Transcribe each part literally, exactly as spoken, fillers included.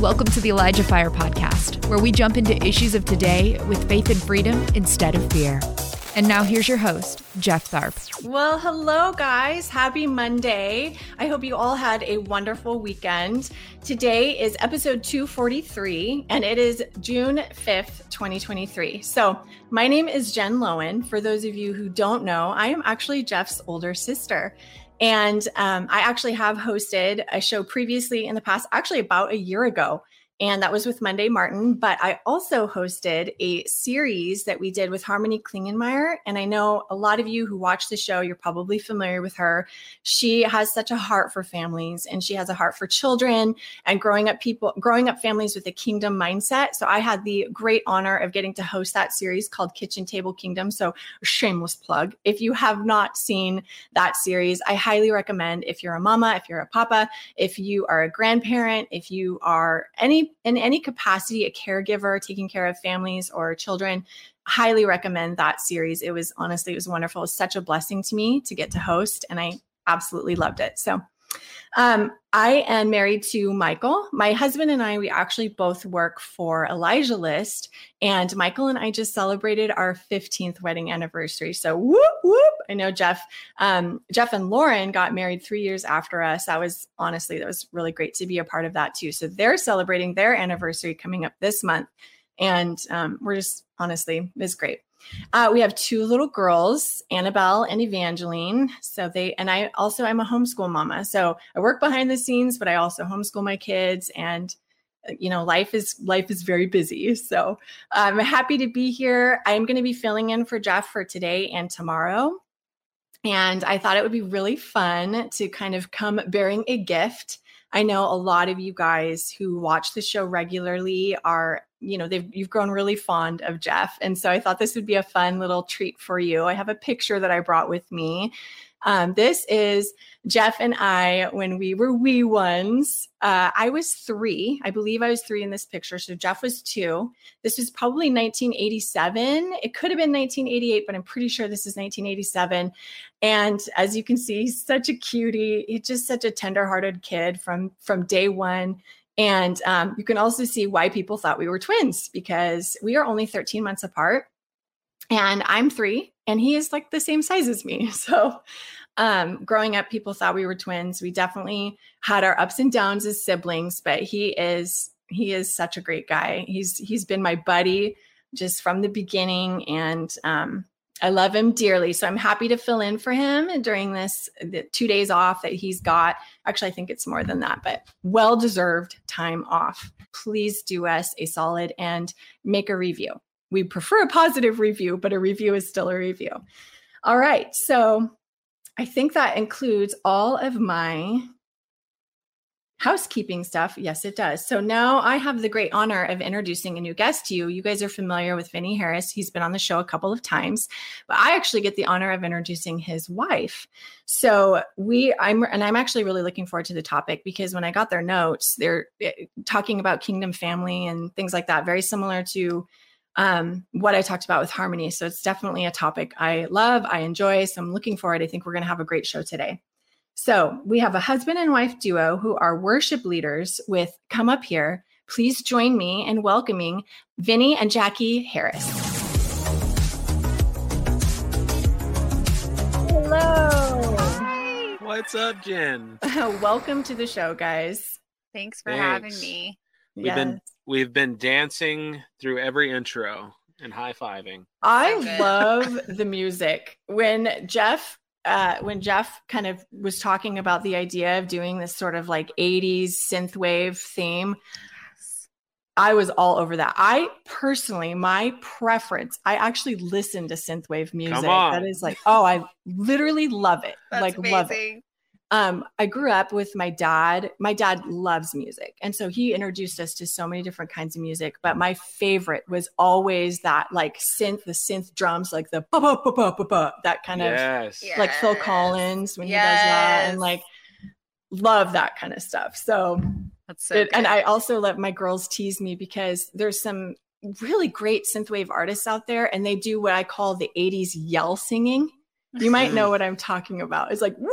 Welcome to the Elijah Fire Podcast, where we jump into issues of today with faith and freedom instead of fear. And now here's your host, Jeff Tharp. Well, hello, guys. Happy Monday. I hope you all had a wonderful weekend. Today is episode two forty-three, and it is June fifth, twenty twenty-three. So my name is Jenn Loewen. For those of you who don't know, I am actually Jeff's older sister. And um, I actually have hosted a show previously in the past, actually about a year ago. And that was with Monday Martin. But I also hosted a series that we did with Harmony Klingenmeyer. And I know a lot of you who watch the show, you're probably familiar with her. She has such a heart for families, and she has a heart for children and growing up people, growing up families with a kingdom mindset. So I had the great honor of getting to host that series called Kitchen Table Kingdom. So shameless plug. If you have not seen that series, I highly recommend if you're a mama, if you're a papa, if you are a grandparent, if you are any in any capacity, a caregiver, taking care of families or children, highly recommend that series. It was honestly, it was wonderful. It was such a blessing to me to get to host, and I absolutely loved it. So um, I am married to Michael. My husband and I, we actually both work for Elijah List, and Michael and I just celebrated our fifteenth wedding anniversary. So whoop, whoop. I know Jeff, um, Jeff and Lauren got married three years after us. That was honestly, that was really great to be a part of that too. So they're celebrating their anniversary coming up this month. And um, we're just, honestly, it's great. Uh, we have two little girls, Annabelle and Evangeline. So they, and I also, I'm a homeschool mama. So I work behind the scenes, but I also homeschool my kids, and, you know, life is, life is very busy. So I'm happy to be here. I'm going to be filling in for Jeff for today and tomorrow. And I thought it would be really fun to kind of come bearing a gift. I know a lot of you guys who watch the show regularly are, you know, they've, you've grown really fond of Jeff. And so I thought this would be a fun little treat for you. I have a picture that I brought with me. Um, this is Jeff and I when we were wee ones. Uh, I was three. I believe I was three in this picture. So Jeff was two. This was probably nineteen eighty-seven. It could have been nineteen eighty-eight, but I'm pretty sure this is nineteen eighty-seven. And as you can see, he's such a cutie. He's just such a tenderhearted kid from, from day one. And um, you can also see why people thought we were twins, because we are only thirteen months apart. And I'm three, and he is like the same size as me. So um, growing up, people thought we were twins. We definitely had our ups and downs as siblings, but he is he is such a great guy. He's he's been my buddy just from the beginning, and um, I love him dearly. So I'm happy to fill in for him during this the two days off that he's got. Actually, I think it's more than that, but well-deserved time off. Please do us a solid and make a review. We prefer a positive review, but a review is still a review. All right. So I think that includes all of my housekeeping stuff. Yes, it does. So now I have the great honor of introducing a new guest to you. You guys are familiar with Vinny Harris. He's been on the show a couple of times, but I actually get the honor of introducing his wife. So we, I'm, and I'm actually really looking forward to the topic, because when I got their notes, they're talking about kingdom family and things like that, very similar to um, what I talked about with Harmony. So it's definitely a topic I love, I enjoy. So I'm looking forward. I think we're going to have a great show today. So we have a husband and wife duo who are worship leaders with Come Up Here. Please join me in welcoming Vinny and Jackie Harris. Hello. Hi. What's up, Jen? Welcome to the show, guys. Thanks for Thanks. having me. We've yes. been we've been dancing through every intro and high-fiving. I love the music. When Jeff uh, when Jeff kind of was talking about the idea of doing this sort of like eighties synthwave theme, I was all over that. I personally, my preference, I actually listen to synthwave music. That is like, oh, I literally love it. That's like amazing. Love it. Um, I grew up with my dad. My dad loves music. And so he introduced us to so many different kinds of music. But my favorite was always that like synth, the synth drums, like the ba ba ba ba ba ba, that kind yes. of yes. like Phil Collins when yes. he does that, and like love that kind of stuff. So, That's so it, and I also let my girls tease me, because there's some really great synthwave artists out there, and they do what I call the eighties yell singing. You might know what I'm talking about. It's like, whoa.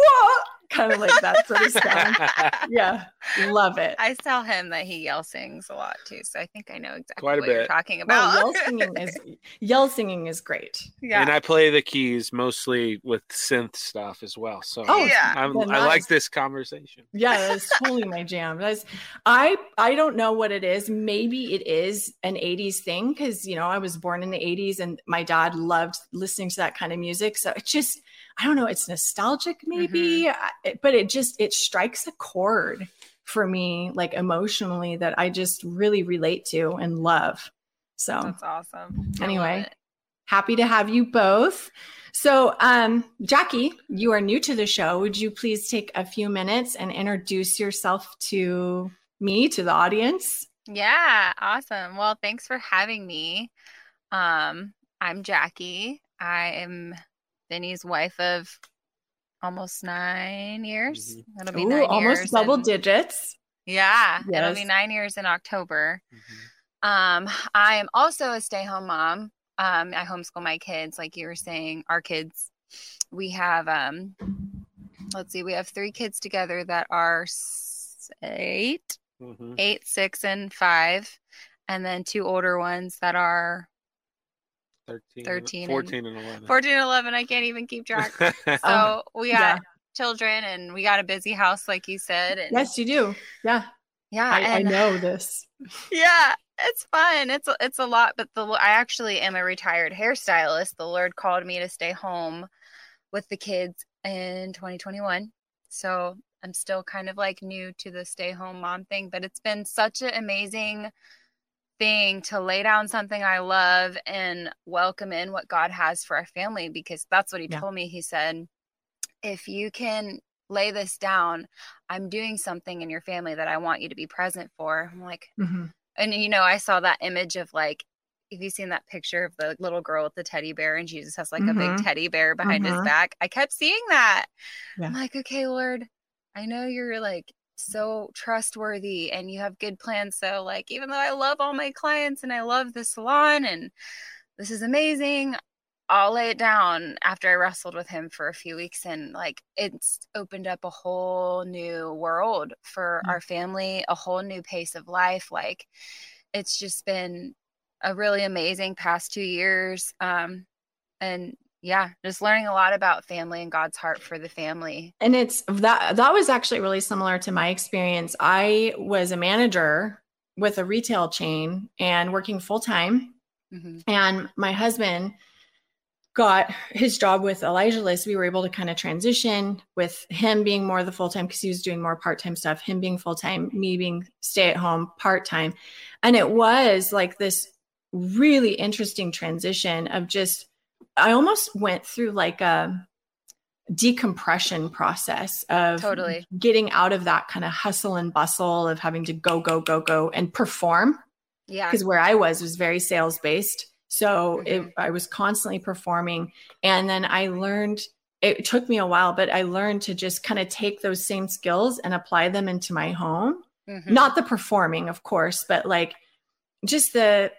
kind of like that sort of stuff. Yeah, love it. I tell him that he yell sings a lot too, so I think I know exactly Quite a what bit. You're talking about. Well, yell singing is yell singing is great. Yeah, and I play the keys mostly with synth stuff as well. So oh, yeah. I'm, well, I like this conversation. Yeah, that's totally my jam. That's, I I don't know what it is. Maybe it is an eighties thing because you know I was born in the eighties and my dad loved listening to that kind of music. So it just I don't know. It's nostalgic maybe, mm-hmm. but it just, it strikes a chord for me, like emotionally that I just really relate to and love. So that's awesome. Anyway, happy to have you both. So, um, Jackie, you are new to the show. Would you please take a few minutes and introduce yourself to me, to the audience? Yeah. Awesome. Well, thanks for having me. Um, I'm Jackie. I am Vinny's wife of almost nine years. It'll be Ooh, nine almost years double and, digits. Yeah, yes. It'll be nine years in October. Mm-hmm. Um, I am also a stay-home mom. Um, I homeschool my kids, like you were saying. Our kids, we have, um, let's see, we have three kids together that are eight, mm-hmm. eight, six, and five, and then two older ones that are thirteen, thirteen fourteen and, and eleven. fourteen and eleven. I can't even keep track. So we got yeah. children and we got a busy house, like you said. And yes, you do. Yeah. Yeah. I, and, I know this. Yeah. It's fun. It's, it's a lot, but the, I actually am a retired hairstylist. The Lord called me to stay home with the kids in twenty twenty-one. So I'm still kind of like new to the stay home mom thing, but it's been such an amazing thing to lay down something I love and welcome in what God has for our family, because that's what he yeah. told me. He said, if you can lay this down, I'm doing something in your family that I want you to be present for. I'm like, mm-hmm. and you know, I saw that image of like, have you seen that picture of the little girl with the teddy bear and Jesus has like mm-hmm. a big teddy bear behind mm-hmm. his back? I kept seeing that. Yeah. I'm like, okay, Lord, I know you're like so trustworthy and you have good plans. So like, even though I love all my clients and I love the salon and this is amazing, I'll lay it down. After I wrestled with him for a few weeks and like, it's opened up a whole new world for mm-hmm. our family, a whole new pace of life. Like it's just been a really amazing past two years. Um, and Yeah, just learning a lot about family and God's heart for the family. And it's that that was actually really similar to my experience. I was a manager with a retail chain and working full time. Mm-hmm. And my husband got his job with Elijah List. We were able to kind of transition with him being more the full time because he was doing more part time stuff, him being full time, me being stay at home part time. And it was like this really interesting transition of just I almost went through like a decompression process of totally getting out of that kind of hustle and bustle of having to go, go, go, go and perform. Yeah. Because where I was was very sales based. So mm-hmm. it, I was constantly performing. And then I learned, it took me a while, but I learned to just kind of take those same skills and apply them into my home. Mm-hmm. Not the performing, of course, but like just the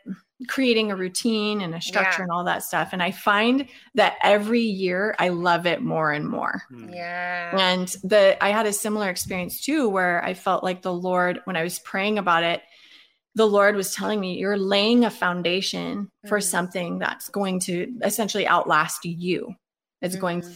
creating a routine and a structure yeah. and all that stuff. And I find that every year I love it more and more. Yeah. And the, I had a similar experience too, where I felt like the Lord, when I was praying about it, the Lord was telling me you're laying a foundation mm-hmm. for something that's going to essentially outlast you. It's mm-hmm. going to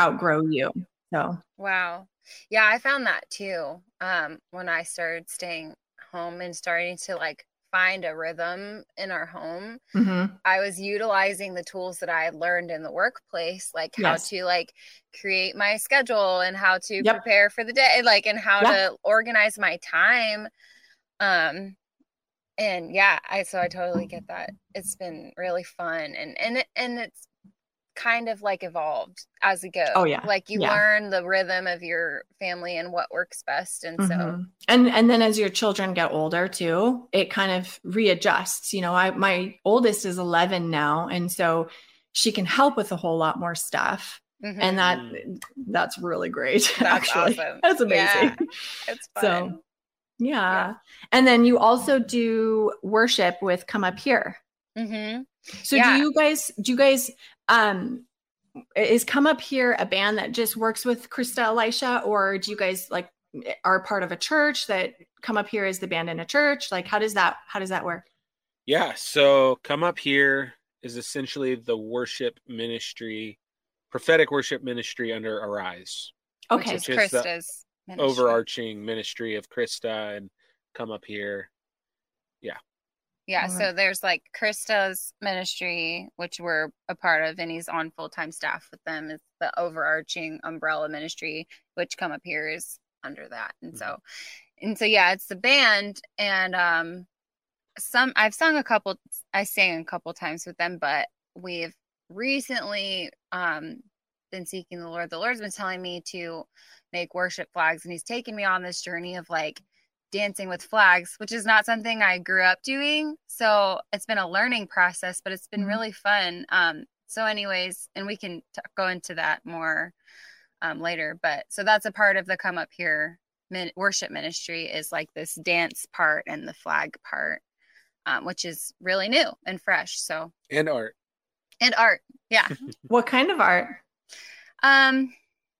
outgrow you. So, wow. Yeah. I found that too. Um, when I started staying home and starting to like find a rhythm in our home, mm-hmm. I was utilizing the tools that I had learned in the workplace, like yes. how to like create my schedule and how to yep. prepare for the day, like, and how yeah. to organize my time. Um, and yeah, I, so I totally get that. It's been really fun. And, and, it, and it's kind of like evolved as it goes. Oh yeah. Like you yeah. learn the rhythm of your family and what works best. And mm-hmm. so, and, and then as your children get older too, it kind of readjusts, you know, I, my oldest is eleven now. And so she can help with a whole lot more stuff. Mm-hmm. And that, that's really great. That's actually. Awesome. That's amazing. Yeah. It's fun. So, yeah. yeah. And then you also do worship with Come Up Here. Mm-hmm. So yeah. do you guys, do you guys, Um, is Come Up Here a band that just works with Krista Elisha, or do you guys like are part of a church that Come Up Here is the band in a church? Like, how does that, how does that work? Yeah. So Come Up Here is essentially the worship ministry, prophetic worship ministry under Arise. Okay. Which is Krista's ministry. Overarching ministry of Krista and Come Up Here. Yeah. Yeah. Right. So there's like Krista's ministry, which we're a part of, and he's on full-time staff with them. It's the overarching umbrella ministry, which Come Up Here is under that. And mm-hmm. so, and so, yeah, it's the band. And, um, some, I've sung a couple, I sang a couple times with them, but we've recently, um, been seeking the Lord. The Lord's been telling me to make worship flags, and he's taken me on this journey of like dancing with flags, which is not something I grew up doing. So it's been a learning process, but it's been mm-hmm. really fun. Um, so anyways, and we can t- go into that more, um, later, but so that's a part of the Come Up Here min- worship ministry is like this dance part and the flag part, um, which is really new and fresh. So, and art and art. Yeah. What kind of art? Um,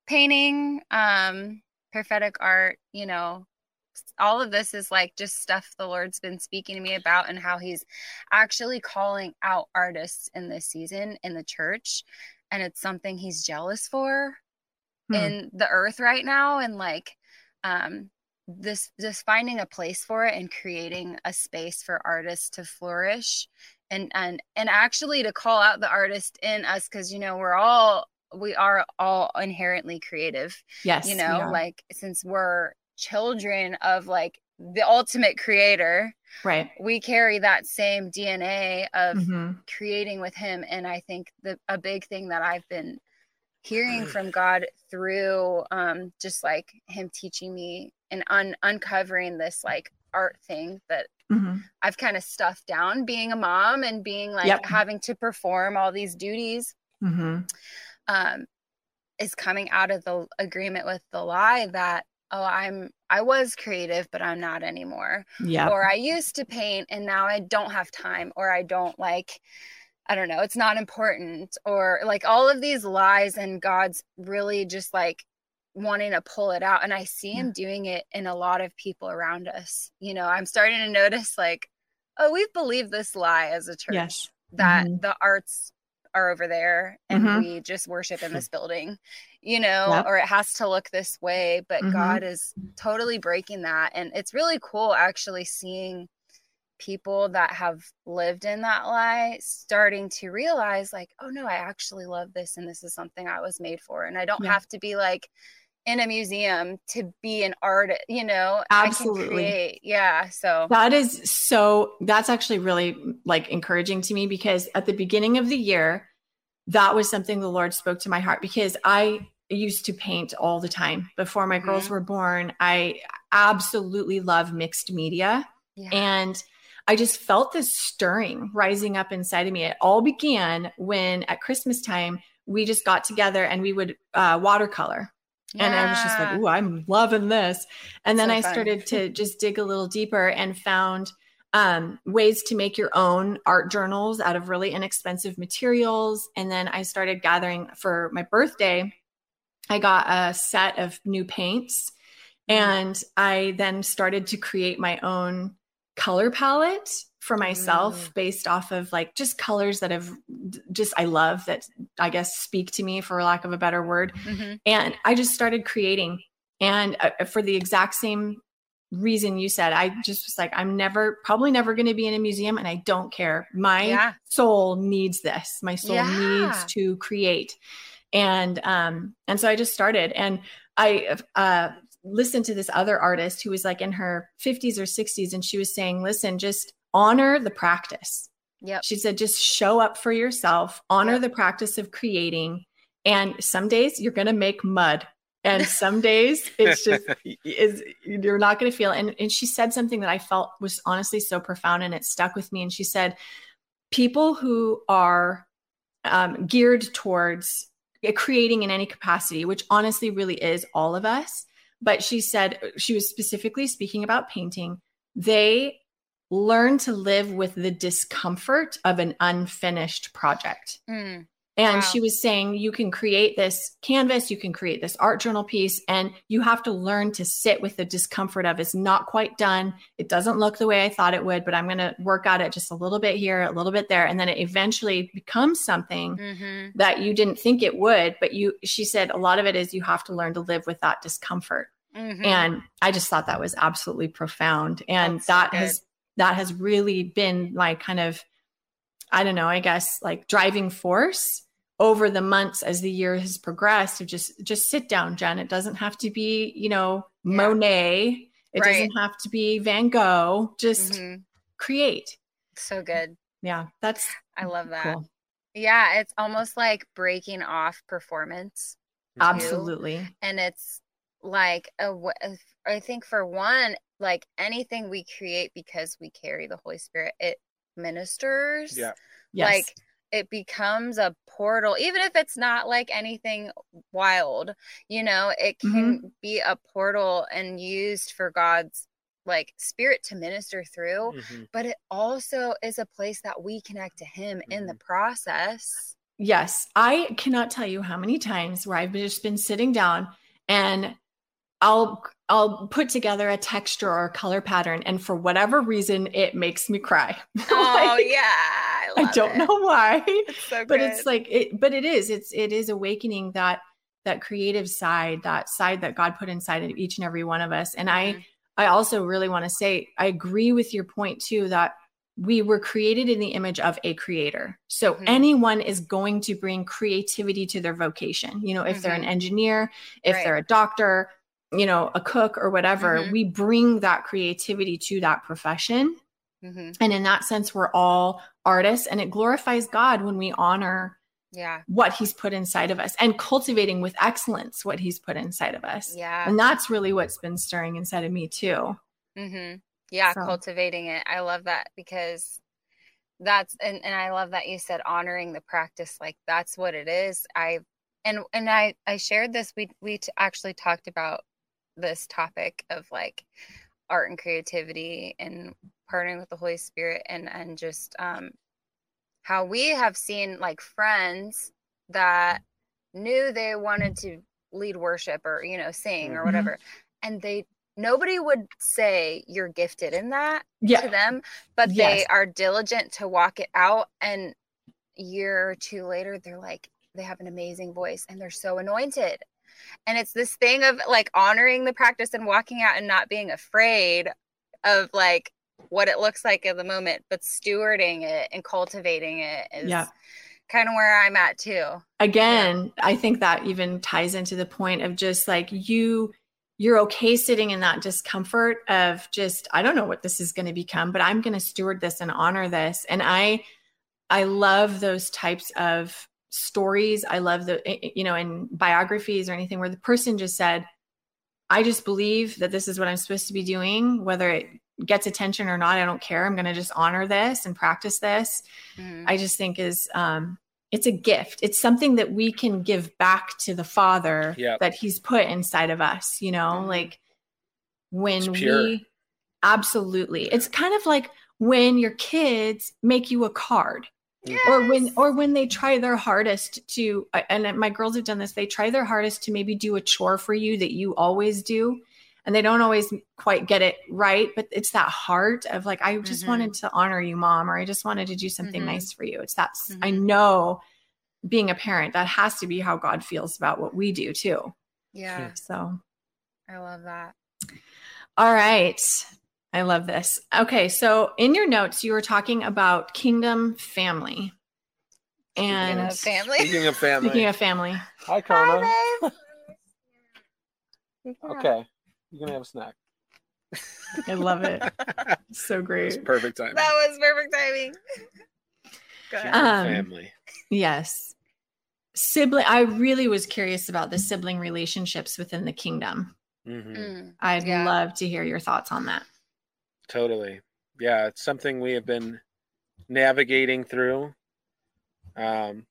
painting, um, prophetic art, you know, all of this is like just stuff the Lord's been speaking to me about, and how he's actually calling out artists in this season in the church. And it's something he's jealous for hmm. in the earth right now. And like, um, this, just finding a place for it and creating a space for artists to flourish and, and, and actually to call out the artist in us. 'Cause you know, we're all, we are all inherently creative. Yes. You know, yeah. like since we're children of like the ultimate creator, right? We carry that same D N A of mm-hmm. creating with him. And I think the, a big thing that I've been hearing from God through, um, just like him teaching me and un- uncovering this like art thing that mm-hmm. I've kind of stuffed down being a mom and being like yep. having to perform all these duties. Mm-hmm. Um, is coming out of the agreement with the lie that, oh, I'm, I was creative, but I'm not anymore. Yeah. Or I used to paint and now I don't have time, or I don't like, I don't know, it's not important, or like all of these lies, and God's really just like wanting to pull it out. And I see him yeah. doing it in a lot of people around us. You know, I'm starting to notice like, oh, we've believed this lie as a church yes. that mm-hmm. the arts are over there and mm-hmm. we just worship in this building, you know, yep. or it has to look this way, but mm-hmm. God is totally breaking that. And it's really cool actually seeing people that have lived in that lie starting to realize like, oh no, I actually love this. And this is something I was made for. And I don't yeah. have to be like in a museum to be an artist, you know, absolutely. I can create. Yeah. So that is so, that's actually really like encouraging to me, because at the beginning of the year, that was something the Lord spoke to my heart, because I used to paint all the time before my mm-hmm. girls were born. I absolutely love mixed media. Yeah. And I just felt this stirring rising up inside of me. It all began when at Christmas time, we just got together and we would uh, watercolor. Yeah. And I was just like, ooh, I'm loving this. And then so I fun. started to just dig a little deeper and found um, ways to make your own art journals out of really inexpensive materials. And then I started gathering for my birthday. I got a set of new paints, and I then started to create my own color palette for myself mm. based off of like just colors that have just, I love that, I guess, speak to me, for lack of a better word. Mm-hmm. And I just started creating. And uh, for the exact same reason you said, I just was like, I'm never, probably never going to be in a museum, and I don't care. My yeah. soul needs this. My soul yeah. needs to create. And, um, and so I just started, and I, uh, listened to this other artist who was like in her fifties or sixties. And she was saying, listen, just honor the practice. Yeah. She said, just show up for yourself, honor yep. the practice of creating. And some days you're going to make mud, and some days it's just, is you're not going to feel. And, and she said something that I felt was honestly so profound, and it stuck with me. And she said, people who are um, geared towards creating in any capacity, which honestly really is all of us. But she said, she was specifically speaking about painting, they learn to live with the discomfort of an unfinished project. Mm. And wow. she was saying, you can create this canvas, you can create this art journal piece, and you have to learn to sit with the discomfort of it's not quite done. It doesn't look the way I thought it would, but I'm going to work at it just a little bit here, a little bit there. And then it eventually becomes something mm-hmm. that you didn't think it would. But you, she said, a lot of it is you have to learn to live with that discomfort. Mm-hmm. And I just thought that was absolutely profound. And That's that good. has, that has really been my kind of, I don't know, I guess like driving force over the months as the year has progressed of just, just sit down, Jen. It doesn't have to be, you know, yeah. Monet. It right. doesn't have to be Van Gogh. Just mm-hmm. create. So good. Yeah. That's, I love that. Cool. Yeah. It's almost like breaking off performance. Absolutely. Too. And it's like, a, I think for one, like anything we create because we carry the Holy Spirit, it, ministers yeah yes. like it becomes a portal, even if it's not like anything wild, you know, it can mm-hmm. be a portal and used for God's like spirit to minister through, mm-hmm. but it also is a place that we connect to him mm-hmm. in the process. Yes. I cannot tell you how many times where I've just been sitting down and I'll I'll put together a texture or a color pattern, and for whatever reason, it makes me cry. Oh like, yeah, I, love I don't it. know why, it's so but good. it's like it. But it is. It's it is awakening that that creative side, that side that God put inside of each and every one of us. And mm-hmm. I I also really want to say I agree with your point too that we were created in the image of a creator. So mm-hmm. anyone is going to bring creativity to their vocation. You know, if mm-hmm. they're an engineer, if right. they're a doctor, you know, a cook or whatever, mm-hmm. we bring that creativity to that profession. Mm-hmm. And in that sense, we're all artists, and it glorifies God when we honor yeah. what he's put inside of us and cultivating with excellence what he's put inside of us. Yeah. And that's really what's been stirring inside of me too. Mm-hmm. Yeah. So. Cultivating it. I love that because that's, and, and I love that you said honoring the practice. Like that's what it is. I, and, and I, I shared this, we, we t- actually talked about this topic of like art and creativity and partnering with the Holy Spirit and, and just, um, how we have seen like friends that knew they wanted to lead worship or, you know, sing or whatever. Mm-hmm. And they, nobody would say you're gifted in that yeah. to them, but yes. they are diligent to walk it out. And a year or two later, they're like, they have an amazing voice and they're so anointed. And it's this thing of like honoring the practice and walking out and not being afraid of like what it looks like in the moment, but stewarding it and cultivating it is yeah. kind of where I'm at too. Again, yeah. I think that even ties into the point of just like you, you're okay sitting in that discomfort of just, I don't know what this is going to become, but I'm going to steward this and honor this. And I, I love those types of stories. I love the, you know, in biographies or anything where the person just said, I just believe that this is what I'm supposed to be doing, whether it gets attention or not, I don't care. I'm going to just honor this and practice this. Mm-hmm. I just think is, um, it's a gift. It's something that we can give back to the Father yep. that he's put inside of us, you know, mm-hmm. like when we absolutely, it's kind of like when your kids make you a card. Yes. Or when, or when they try their hardest to, and my girls have done this, they try their hardest to maybe do a chore for you that you always do. And they don't always quite get it right. But it's that heart of like, I just mm-hmm. wanted to honor you, Mom, or I just wanted to do something mm-hmm. nice for you. It's that mm-hmm. I know being a parent, that has to be how God feels about what we do too. Yeah. So I love that. All right. I love this. Okay. So in your notes, you were talking about kingdom family and speaking of family, speaking of family, speaking of family. Hi, Kona. Hi, babe. Okay. You're going to have a snack. I love it. It's so great. That was perfect timing. That was perfect timing. Kingdom um, family. Yes. Sibling. I really was curious about the sibling relationships within the kingdom. Mm-hmm. Mm, I'd yeah. love to hear your thoughts on that. Totally. Yeah. It's something we have been navigating through. Um,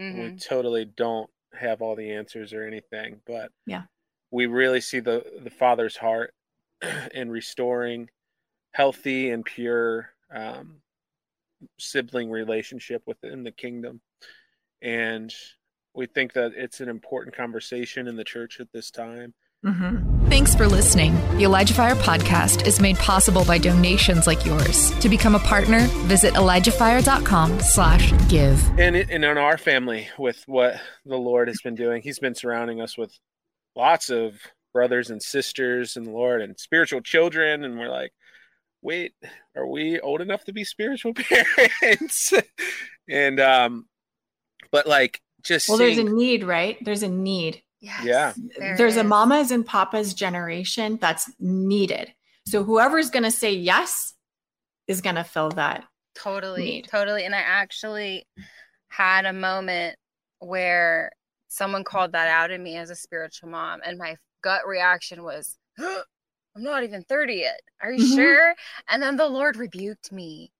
mm-hmm. We totally don't have all the answers or anything, but yeah, we really see the, the Father's heart in restoring healthy and pure um, sibling relationship within the kingdom. And we think that it's an important conversation in the church at this time. Mm-hmm. Thanks for listening. The Elijah Fire Podcast is made possible by donations like yours. To become a partner, visit ElijahFire.com slash give. And, and on our family, with what the Lord has been doing, he's been surrounding us with lots of brothers and sisters in the Lord and spiritual children. And we're like, wait, are we old enough to be spiritual parents? and, um, but like, just Well, seeing... there's a need, right? There's a need. Yes, yeah. There There's is. a mama's and papa's generation that's needed. So whoever's going to say yes is going to fill that. Totally. Need. Totally. And I actually had a moment where someone called that out in me as a spiritual mom. And my gut reaction was, oh, I'm not even thirty yet. Are you mm-hmm. sure? And then the Lord rebuked me.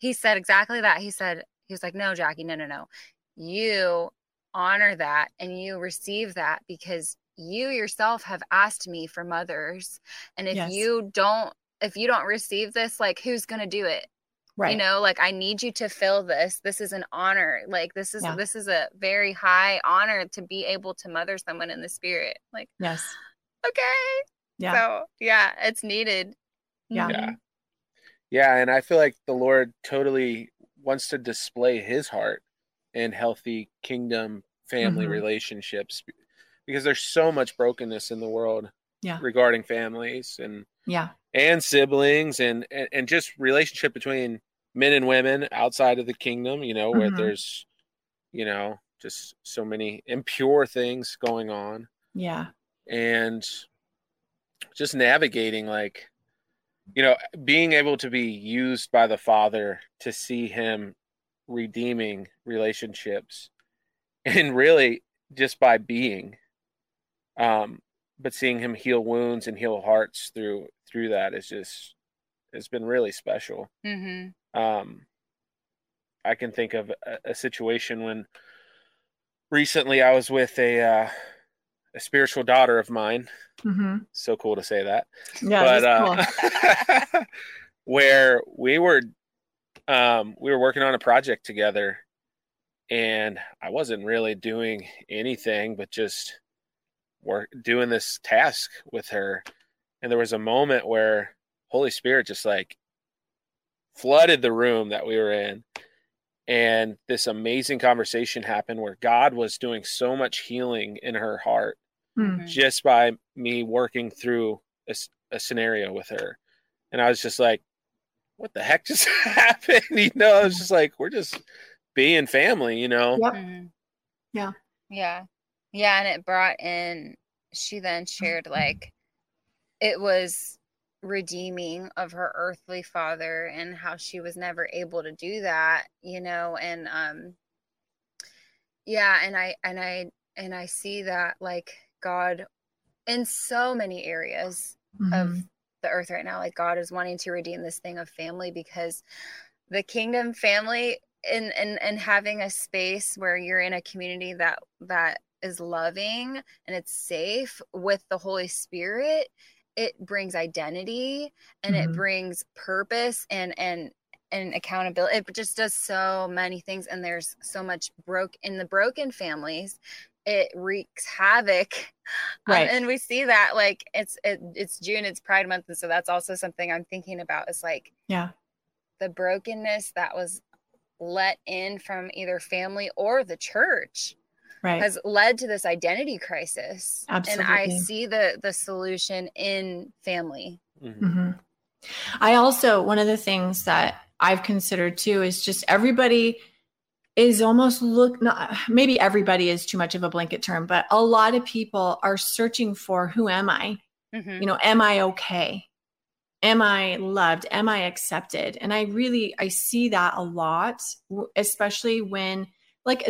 He said exactly that. He said, he was like, no, Jackie, no, no, no. You honor that and you receive that because you yourself have asked me for mothers. And if yes. you don't, if you don't receive this, like who's going to do it? Right. You know, like I need you to fill this. This is an honor. Like this is, yeah. this is a very high honor to be able to mother someone in the spirit. Like, yes. Okay. Yeah. So yeah, it's needed. Yeah. Yeah. Yeah. And I feel like the Lord totally wants to display his heart and healthy kingdom family mm-hmm. relationships, because there's so much brokenness in the world yeah. regarding families and yeah and siblings and, and and just relationship between men and women outside of the kingdom, you know, where mm-hmm. there's, you know, just so many impure things going on. Yeah. And just navigating, like, you know, being able to be used by the Father to see him redeeming relationships, and really just by being, um, but seeing him heal wounds and heal hearts through, through that is just, it's been really special. Mm-hmm. Um, I can think of a, a situation when recently I was with a, uh, a spiritual daughter of mine. Mm-hmm. So cool to say that, yeah, but, uh, cool. where we were, Um, we were working on a project together, and I wasn't really doing anything but just work doing this task with her. And there was a moment where Holy Spirit just like flooded the room that we were in. And this amazing conversation happened where God was doing so much healing in her heart mm-hmm. just by me working through a, a scenario with her. And I was just like, what the heck just happened? You know, I was just like, we're just being family, you know? Yep. Mm-hmm. Yeah. Yeah. Yeah. And it brought in, she then shared like, it was redeeming of her earthly father and how she was never able to do that, you know? And, um, yeah. And I, and I, and I see that like God in so many areas mm-hmm. of the earth right now, like God is wanting to redeem this thing of family, because the kingdom family and, and, and having a space where you're in a community that, that is loving and it's safe with the Holy Spirit, it brings identity and mm-hmm. it brings purpose and, and, and accountability. It just does so many things. And there's so much broke in the broken families. It wreaks havoc. Right. Um, and we see that like it's, it, it's June, it's Pride Month. And so that's also something I'm thinking about is like, yeah, the brokenness that was let in from either family or the church right. has led to this identity crisis. Absolutely. And I see the, the solution in family. Mm-hmm. Mm-hmm. I also, one of the things that I've considered too, is just everybody is almost look, not, maybe everybody is too much of a blanket term, but a lot of people are searching for, who am I? Mm-hmm. You know, am I okay? Am I loved? Am I accepted? And I really, I see that a lot, especially when like,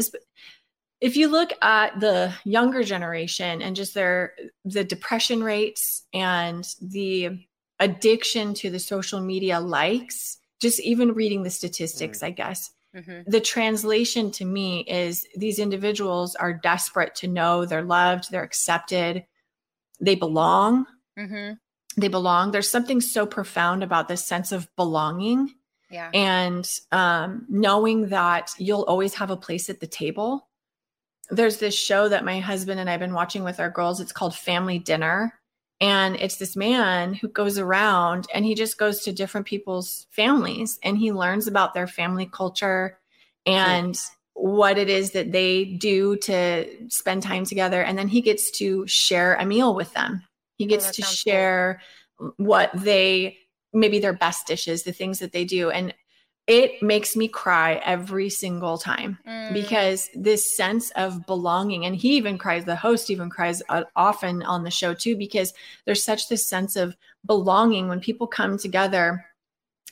if you look at the younger generation and just their, the depression rates and the addiction to the social media likes, just even reading the statistics, mm-hmm. I guess. Mm-hmm. The translation to me is these individuals are desperate to know they're loved, they're accepted, they belong, mm-hmm. they belong. There's something so profound about this sense of belonging yeah. and um, knowing that you'll always have a place at the table. there's this show that my husband and I've been watching with our girls. It's called Family Dinner. And it's this man who goes around and he just goes to different people's families and he learns about their family culture and yeah. what it is that they do to spend time together. And then he gets to share a meal with them. He gets oh, to share cool. what they, maybe their best dishes, the things that they do. And it makes me cry every single time mm. because this sense of belonging, and he even cries, the host even cries often on the show too, because there's such this sense of belonging when people come together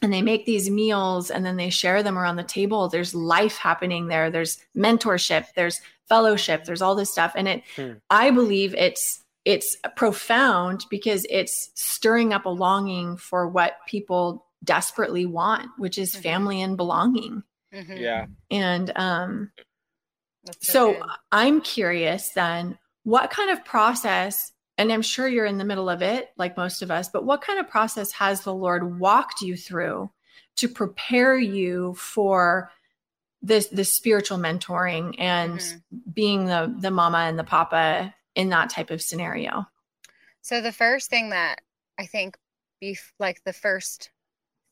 and they make these meals and then they share them around the table. There's life happening there. There's mentorship, there's fellowship, there's all this stuff. And it, mm. I believe it's, it's profound because it's stirring up a longing for what people desperately want, which is mm-hmm. family and belonging. Mm-hmm. Yeah. And um, That's so good. I'm curious then, what kind of process, and I'm sure you're in the middle of it, like most of us, but what kind of process has the Lord walked you through to prepare you for this, the spiritual mentoring and mm-hmm. being the, the mama and the papa in that type of scenario? So the first thing that I think, be like the first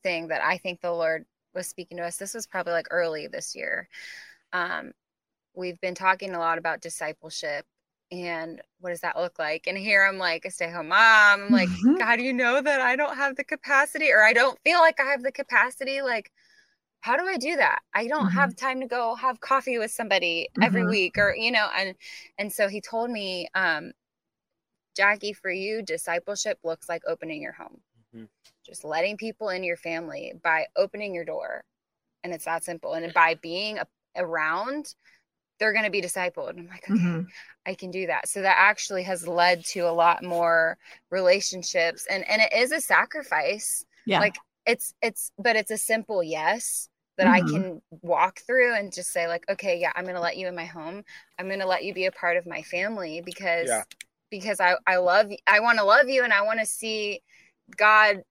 thing that I think the Lord was speaking to us, this was probably like early this year. Um, we've been talking a lot about discipleship and what does that look like? And here I'm like a stay-at-home mom. I'm like, mm-hmm. God, you know that I don't have the capacity, or I don't feel like I have the capacity. Like, how do I do that? I don't mm-hmm. have time to go have coffee with somebody mm-hmm. every week, or, you know, and, and so he told me, um, Jackie, for you, discipleship looks like opening your home. Just letting people in your family by opening your door. And it's that simple. And by being a, around, they're going to be discipled. And I'm like, okay, mm-hmm. I can do that. So that actually has led to a lot more relationships. And, and it is a sacrifice. Yeah. Like it's, it's, but it's a simple yes that mm-hmm. I can walk through and just say like, okay, yeah, I'm going to let you in my home. I'm going to let you be a part of my family because, yeah. because I, I love, I want to love you and I want to see God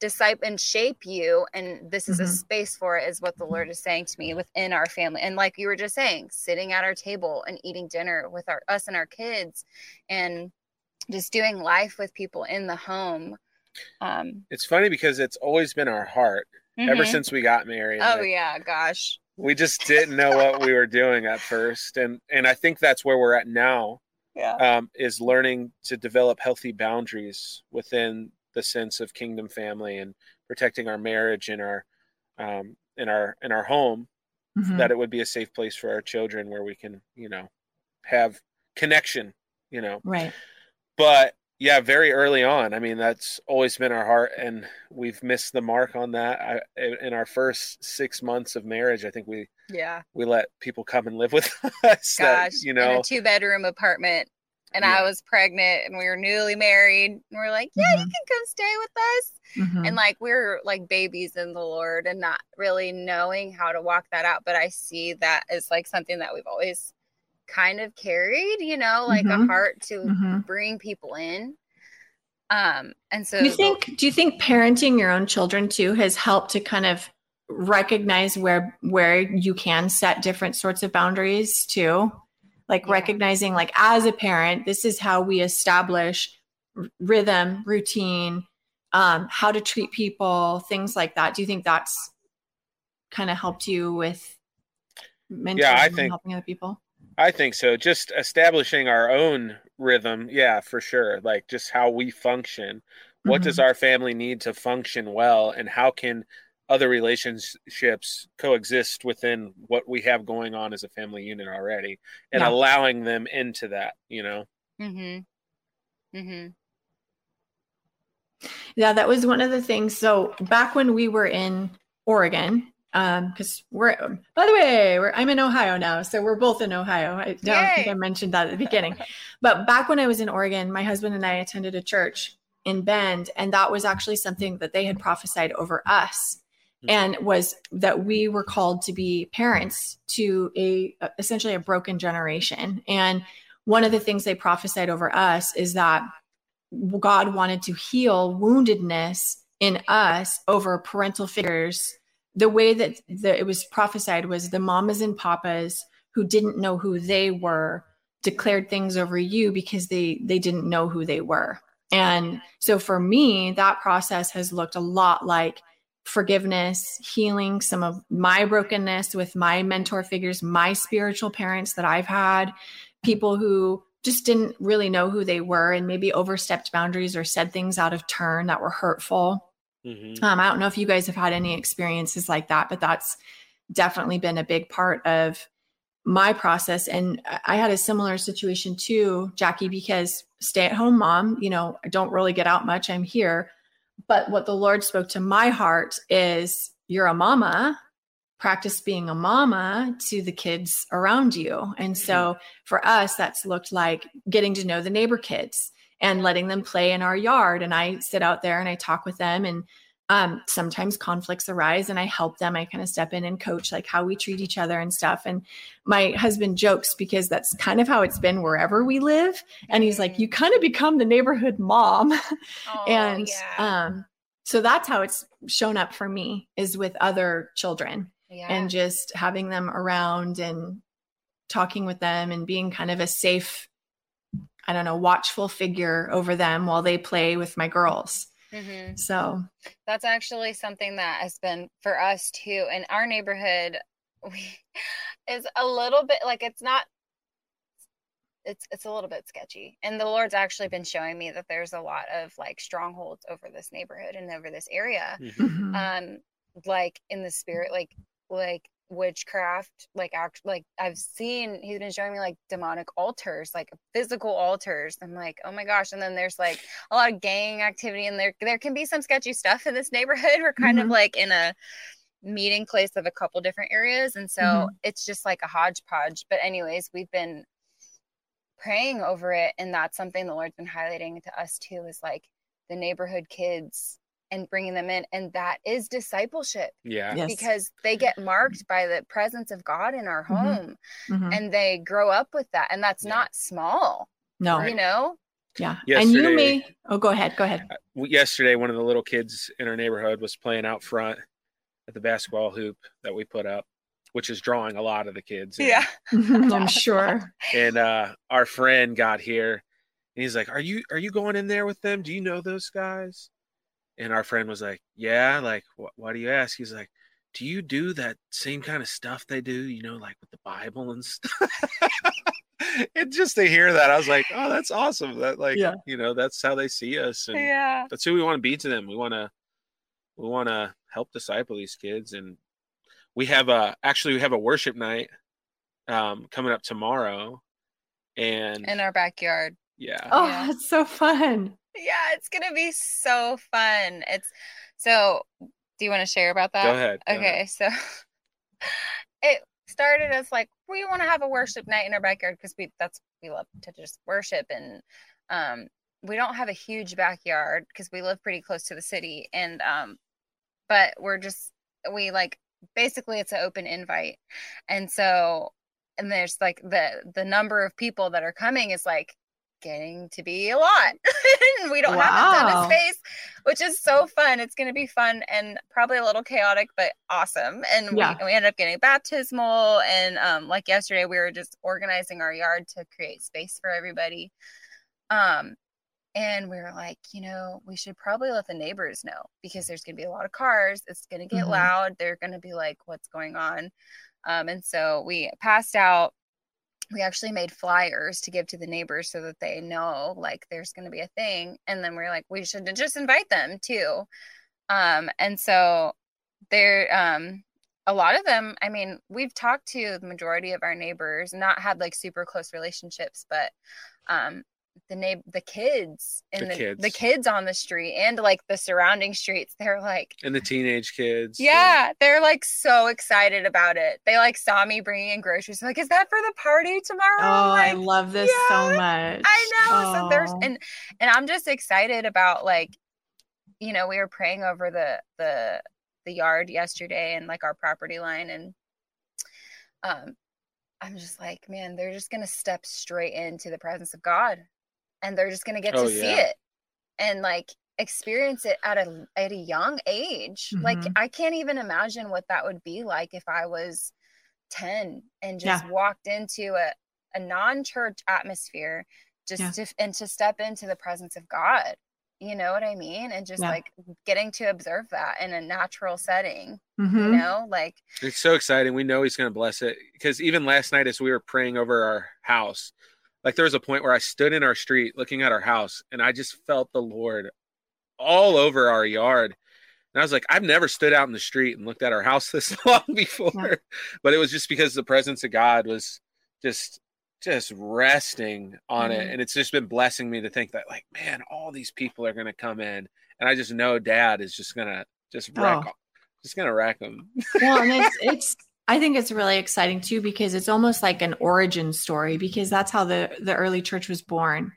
disciple and shape you, and this is mm-hmm. a space for it, is what the Lord is saying to me within our family. And like you were just saying, sitting at our table and eating dinner with our us and our kids, and just doing life with people in the home. Um, it's funny because it's always been our heart mm-hmm. ever since we got married. Oh like, yeah, gosh, we just didn't know what we were doing at first, and and I think that's where we're at now. Yeah, um, is learning to develop healthy boundaries within the sense of kingdom family and protecting our marriage and our, um, in our, in our home, mm-hmm. that it would be a safe place for our children where we can, you know, have connection, you know? Right. But yeah, very early on, I mean, that's always been our heart, and we've missed the mark on that. I, in our first six months of marriage, I think we, yeah, we let people come and live with us. Gosh, that, you know, in a two bedroom apartment. And yeah. I was pregnant and we were newly married and we we're like, yeah, mm-hmm. you can come stay with us. Mm-hmm. And like, we we're like babies in the Lord and not really knowing how to walk that out. But I see that as like something that we've always kind of carried, you know, like mm-hmm. a heart to mm-hmm. bring people in. Um, and so do you think, do you think parenting your own children too has helped to kind of recognize where, where you can set different sorts of boundaries too? Like yeah. recognizing like as a parent, this is how we establish r- rhythm, routine, um, how to treat people, things like that. Do you think that's kind of helped you with mentoring yeah, I and think, helping other people? I think so. Just establishing our own rhythm. Yeah, for sure. Like just how we function. What mm-hmm. does our family need to function well? And how can other relationships coexist within what we have going on as a family unit already, and yeah. allowing them into that, you know? Mm-hmm. Mm-hmm. Yeah. That was one of the things. So back when we were in Oregon, um, cause we're, by the way, we're, I'm in Ohio now, so we're both in Ohio. I don't Yay. think I mentioned that at the beginning, but back when I was in Oregon, my husband and I attended a church in Bend, and that was actually something that they had prophesied over us. And was that we were called to be parents to a essentially a broken generation. And one of the things they prophesied over us is that God wanted to heal woundedness in us over parental figures. The way that the, it was prophesied was the mamas and papas who didn't know who they were declared things over you because they they didn't know who they were. And so for me, that process has looked a lot like forgiveness, healing some of my brokenness with my mentor figures, my spiritual parents that I've had, people who just didn't really know who they were and maybe overstepped boundaries or said things out of turn that were hurtful. Mm-hmm. Um, I don't know if you guys have had any experiences like that, but that's definitely been a big part of my process. And I had a similar situation too, Jackie, because stay at home mom, you know, I don't really get out much. I'm here. But what the Lord spoke to my heart is you're a mama, practice being a mama to the kids around you. And so for us, that's looked like getting to know the neighbor kids and letting them play in our yard. And I sit out there and I talk with them, and um, sometimes conflicts arise and I help them. I kind of step in and coach like how we treat each other and stuff. And my husband jokes because that's kind of how it's been wherever we live. And he's like, you kind of become the neighborhood mom. Oh, and yeah. um, so that's how it's shown up for me, is with other children. Yeah. And just having them around and talking with them and being kind of a safe, I don't know, watchful figure over them while they play with my girls. Mm-hmm. So that's actually something that has been for us too. In our neighborhood, we, is a little bit like, it's not, it's, it's a little bit sketchy. And the Lord's actually been showing me that there's a lot of like strongholds over this neighborhood and over this area. Mm-hmm. Um, like in the spirit, like, like witchcraft, like act, like I've seen, he's been showing me like demonic altars, like physical altars. I'm like, oh my gosh. And then there's like a lot of gang activity, and there, there can be some sketchy stuff in this neighborhood. We're kind mm-hmm. of like in a meeting place of a couple different areas. And so mm-hmm. it's just like a hodgepodge. But anyways, we've been praying over it. And that's something the Lord's been highlighting to us too, is like the neighborhood kids and bringing them in. And that is discipleship. Yeah. Yes. Because they get marked by the presence of God in our home mm-hmm. Mm-hmm. and they grow up with that. And that's yeah. not small. No. Right. You know? Yeah. Yesterday, and you may, oh, go ahead. Go ahead. Yesterday, one of the little kids in our neighborhood was playing out front at the basketball hoop that we put up, which is drawing a lot of the kids. And, yeah. I'm sure. And uh, our friend got here and he's like, are you, are you going in there with them? Do you know those guys? And our friend was like, yeah, like, wh- why do you ask? He's like, do you do that same kind of stuff they do, you know, like with the Bible and stuff? And just to hear that, I was like, oh, that's awesome. That, like, yeah. you know, that's how they see us. And yeah. that's who we want to be to them. We want to, we want to help disciple these kids. And we have a, actually we have a worship night um, coming up tomorrow. And in our backyard. Yeah. Oh, yeah. That's so fun. Yeah, it's going to be so fun. It's so, do you want to share about that? Go ahead. Go okay, ahead. So it started as like, we want to have a worship night in our backyard because we that's we love to just worship. And um, we don't have a huge backyard because we live pretty close to the city. And um, but we're just, we like, basically it's an open invite. And so, and there's like the the number of people that are coming is like, getting to be a lot. We don't wow. have a ton of space, which is so fun. It's going to be fun and probably a little chaotic, but awesome. And yeah. we, we ended up getting baptismal. And um, like yesterday, we were just organizing our yard to create space for everybody. Um, and we were like, you know, we should probably let the neighbors know because there's going to be a lot of cars. It's going to get mm-hmm. loud. They're going to be like, what's going on? Um, and so we passed out. We actually made flyers to give to the neighbors so that they know like there's going to be a thing. And then we're like, we should just invite them too. Um, and so there, um, a lot of them, I mean, we've talked to the majority of our neighbors, not had like super close relationships, but, um, the name, the kids and the, the, kids. the kids on the street and like the surrounding streets, they're like, and the teenage kids. Yeah. And... they're like so excited about it. They like saw me bringing in groceries. They're like, is that for the party tomorrow? Oh, like, I love this yes, so much. I know. Oh. So there's, and, and I'm just excited about like, you know, we were praying over the, the, the yard yesterday and like our property line. And, um, I'm just like, man, they're just going to step straight into the presence of God. And they're just going to get oh, to yeah. see it and like experience it at a, at a young age. Mm-hmm. Like I can't even imagine what that would be like if I was ten and just yeah. walked into a, a non-church atmosphere just yeah. to, and to step into the presence of God. You know what I mean? And just yeah. like getting to observe that in a natural setting, mm-hmm. you know, like it's so exciting. We know he's going to bless it, because even last night as we were praying over our house, like there was a point where I stood in our street looking at our house and I just felt the Lord all over our yard. And I was like, I've never stood out in the street and looked at our house this long before, yeah. but it was just because the presence of God was just just resting on mm-hmm. it. And it's just been blessing me to think that, like, man, all these people are going to come in. And I just know Dad is just going to just wreck, oh. just going to wreck them. Well, and it's, it's, I think it's really exciting too, because it's almost like an origin story, because that's how the, the early church was born.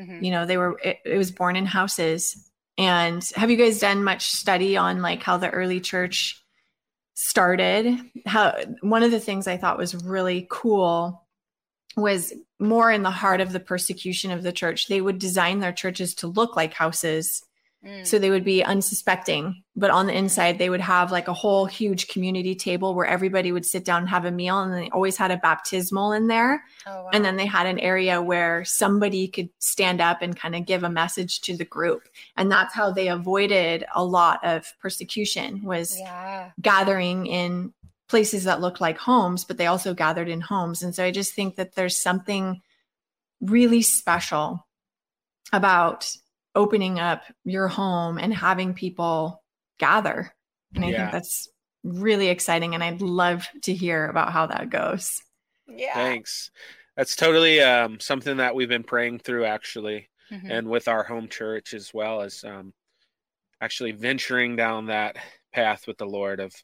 Mm-hmm. You know, they were, it, it was born in houses. And have you guys done much study on like how the early church started? How, one of the things I thought was really cool was more in the heart of the persecution of the church. They would design their churches to look like houses. Mm. So they would be unsuspecting, but on the inside, they would have like a whole huge community table where everybody would sit down and have a meal. And they always had a baptismal in there. Oh, wow. And then they had an area where somebody could stand up and kind of give a message to the group. And that's how they avoided a lot of persecution, was yeah. gathering in places that look like homes, but they also gathered in homes. And so I just think that there's something really special about opening up your home and having people gather. And I yeah. think that's really exciting. And I'd love to hear about how that goes. Yeah. Thanks. That's totally um, something that we've been praying through actually. Mm-hmm. And with our home church, as well as um, actually venturing down that path with the Lord of,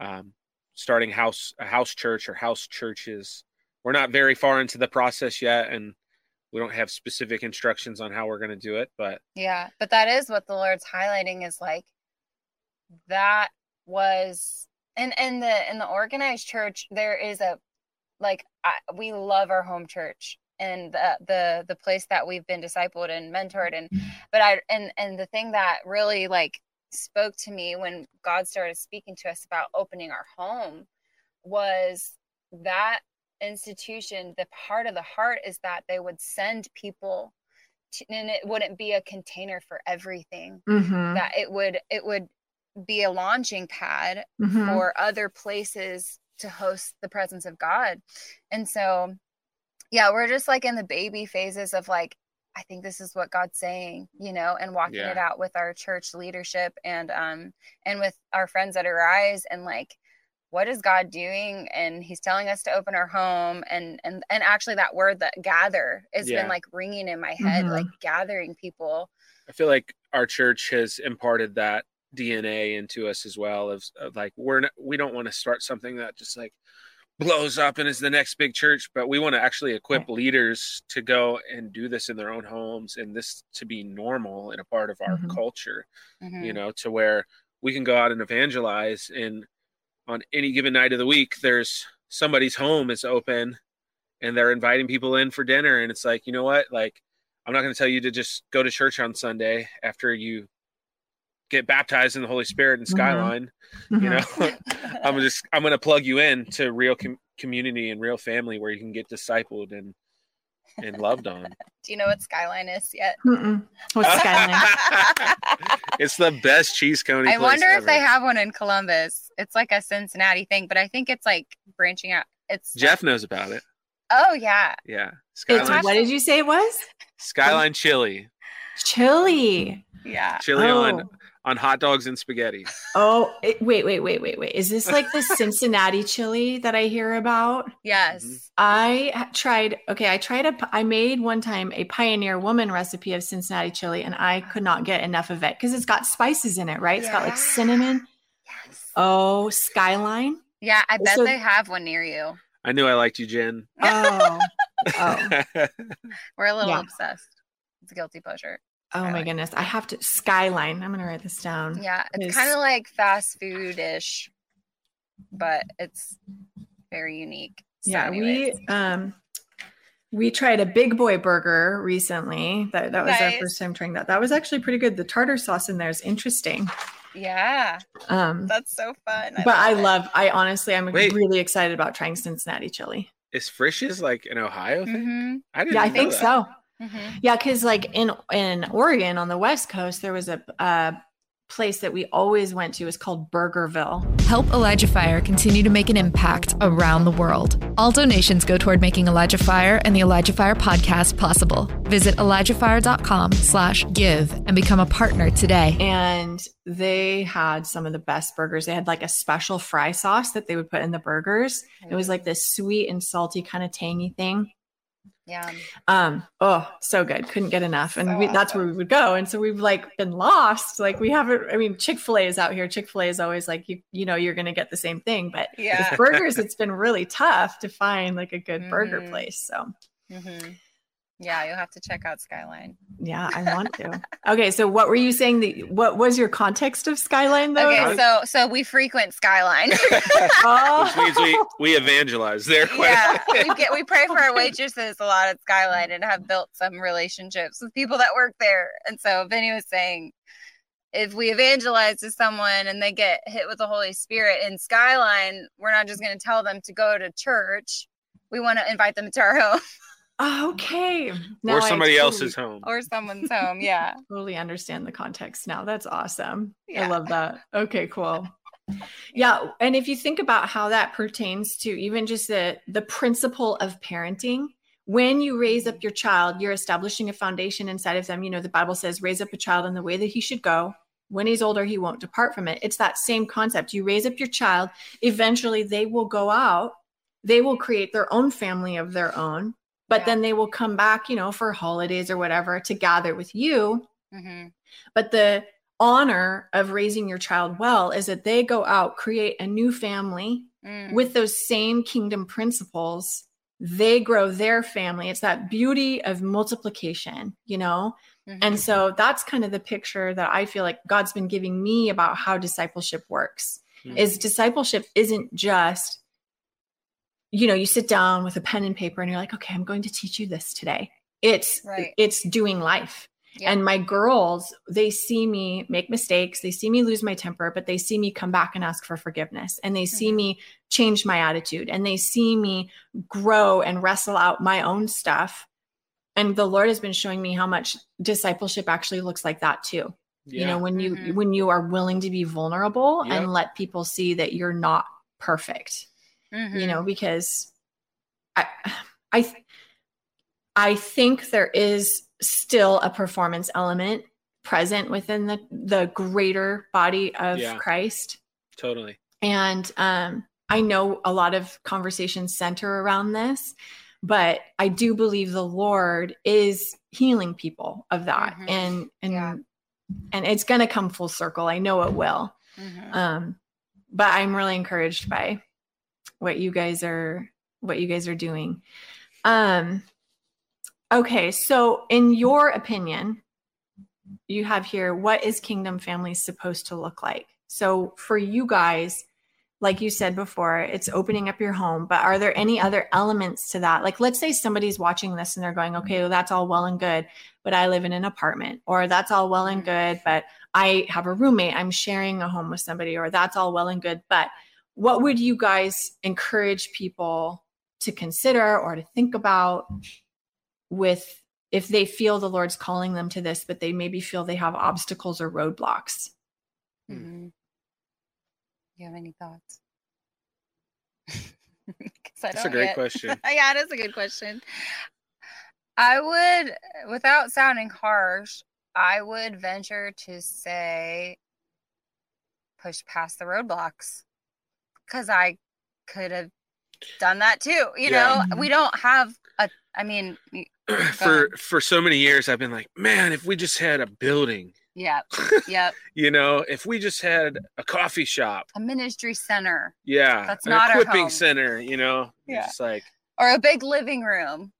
um, starting house, a house church or house churches. We're not very far into the process yet, and we don't have specific instructions on how we're going to do it, but yeah, but that is what the Lord's highlighting, is like, that was, and, and the, in the organized church, there is a, like, I, we love our home church and the, the, the place that we've been discipled and mentored. And, but I, and, and the thing that really like spoke to me when God started speaking to us about opening our home was that institution, the part of the heart is that they would send people to, and it wouldn't be a container for everything, mm-hmm. that it would, it would be a launching pad mm-hmm. for other places to host the presence of God. And so, yeah, we're just like in the baby phases of like, I think this is what God's saying, you know, and walking yeah. it out with our church leadership and, um, and with our friends at Arise, and like, what is God doing? And he's telling us to open our home. And, and, and actually that word that gather has yeah. been like ringing in my head, mm-hmm. like gathering people. I feel like our church has imparted that D N A into us as well, of, of like, we're not, we don't want to start something that just like blows up and is the next big church, but we want to actually equip right. leaders to go and do this in their own homes, and this to be normal and a part of our mm-hmm. culture, mm-hmm. you know, to where we can go out and evangelize, and on any given night of the week, there's somebody's home is open and they're inviting people in for dinner. And it's like, you know what, like, I'm not going to tell you to just go to church on Sunday after you get baptized in the Holy Spirit and Skyline, mm-hmm. you know, I'm just, I'm going to plug you in to real com- community and real family where you can get discipled and, and loved on. Do you know what Skyline is yet? Mm-mm. What's Skyline? It's the best cheese cone. I wonder if ever. They have one in Columbus. It's like a Cincinnati thing, but I think it's like branching out. It's Jeff like, knows about it. Oh yeah. Yeah. Skyline. It's, what did you say it was? Skyline chili. Chili. Yeah. Chili oh. on on hot dogs and spaghetti. Oh, it, wait, wait, wait, wait, wait. Is this like the Cincinnati chili that I hear about? Yes. I tried, okay, I tried, a, I made one time a Pioneer Woman recipe of Cincinnati chili, and I could not get enough of it because it's got spices in it, right? It's yeah. got like cinnamon. Yes. Oh, Skyline. Yeah, I bet so, they have one near you. I knew I liked you, Jen. Oh. oh. We're a little yeah. obsessed. It's a guilty pleasure. Oh my goodness. I have to Skyline. I'm going to write this down. Yeah. It's kind of like fast food ish, but it's very unique. So yeah. Anyways. We, um, we tried a Big Boy burger recently. That that was nice. Our first time trying that. That was actually pretty good. The tartar sauce in there is interesting. Yeah. Um, That's so fun. I but I love, I honestly, I'm Wait. really excited about trying Cincinnati chili. Is Frisch's like an Ohio thing? Mm-hmm. I didn't yeah, I know think that. so. Mm-hmm. Yeah, because like in, in Oregon on the West Coast, there was a uh, place that we always went to. It was called Burgerville. Help Elijah Fire continue to make an impact around the world. All donations go toward making Elijah Fire and the Elijah Fire podcast possible. Visit ElijahFire.com slash give and become a partner today. And they had some of the best burgers. They had like a special fry sauce that they would put in the burgers. It was like this sweet and salty kind of tangy thing. Yeah. Um, oh, so good. Couldn't get enough. And so we, that's where we would go. And so we've like been lost. Like we haven't, I mean, Chick-fil-A is out here. Chick-fil-A is always like, you, you know, you're going to get the same thing, but yeah. with burgers, it's been really tough to find like a good mm-hmm. burger place. So mm-hmm. yeah, you'll have to check out Skyline. Yeah, I want to. Okay. So what were you saying? That, what was your context of Skyline though? Okay. So, so we frequent Skyline. oh. Which means we, we evangelize there. Yeah, we, get, we pray for our waitresses a lot at Skyline and have built some relationships with people that work there. And so Vinny was saying, if we evangelize to someone and they get hit with the Holy Spirit in Skyline, we're not just going to tell them to go to church. We want to invite them to our home. Okay. Now or somebody totally, else's home. Or someone's home. Yeah. Totally understand the context now. That's awesome. Yeah. I love that. Okay, cool. Yeah. And if you think about how that pertains to even just the, the principle of parenting, when you raise up your child, you're establishing a foundation inside of them. You know, the Bible says, raise up a child in the way that he should go. When he's older, he won't depart from it. It's that same concept. You raise up your child. Eventually they will go out. They will create their own family of their own. But yeah. then they will come back, you know, for holidays or whatever to gather with you. Mm-hmm. But the honor of raising your child well is that they go out, create a new family mm. with those same kingdom principles. They grow their family. It's that beauty of multiplication, you know? Mm-hmm. And so that's kind of the picture that I feel like God's been giving me about how discipleship works mm-hmm. is discipleship isn't just, you know, you sit down with a pen and paper and you're like, okay, I'm going to teach you this today. It's, right. it's doing life. Yeah. And my girls, they see me make mistakes. They see me lose my temper, but they see me come back and ask for forgiveness. And they mm-hmm. see me change my attitude and they see me grow and wrestle out my own stuff. And the Lord has been showing me how much discipleship actually looks like that too. Yeah. You know, when you, mm-hmm. when you are willing to be vulnerable yep. and let people see that you're not perfect. Mm-hmm. You know, because I, I, th- I think there is still a performance element present within the, the greater body of yeah, Christ. Totally. And, um, I know a lot of conversations center around this, but I do believe the Lord is healing people of that. Mm-hmm. And, and, yeah. and it's going to come full circle. I know it will. Mm-hmm. Um, but I'm really encouraged by what you guys are, what you guys are doing. Um, okay. So in your opinion, you have here, what is kingdom family supposed to look like? So for you guys, like you said before, it's opening up your home, but are there any other elements to that? Like, let's say somebody's watching this and they're going, okay, well, that's all well and good, but I live in an apartment, or that's all well and good, but I have a roommate, I'm sharing a home with somebody, or that's all well and good, but what would you guys encourage people to consider or to think about with if they feel the Lord's calling them to this, but they maybe feel they have obstacles or roadblocks? Mm-hmm. You have any thoughts? That's a great get... question. Yeah, that's a good question. I would, without sounding harsh, I would venture to say push past the roadblocks. Because I could have done that too. You yeah. know, we don't have a, I mean. for for so many years, I've been like, man, if we just had a building. Yeah. Yep. You know, if we just had a coffee shop. A ministry center. Yeah. That's not our home. An equipping center, you know. Yeah. It's like. Or a big living room,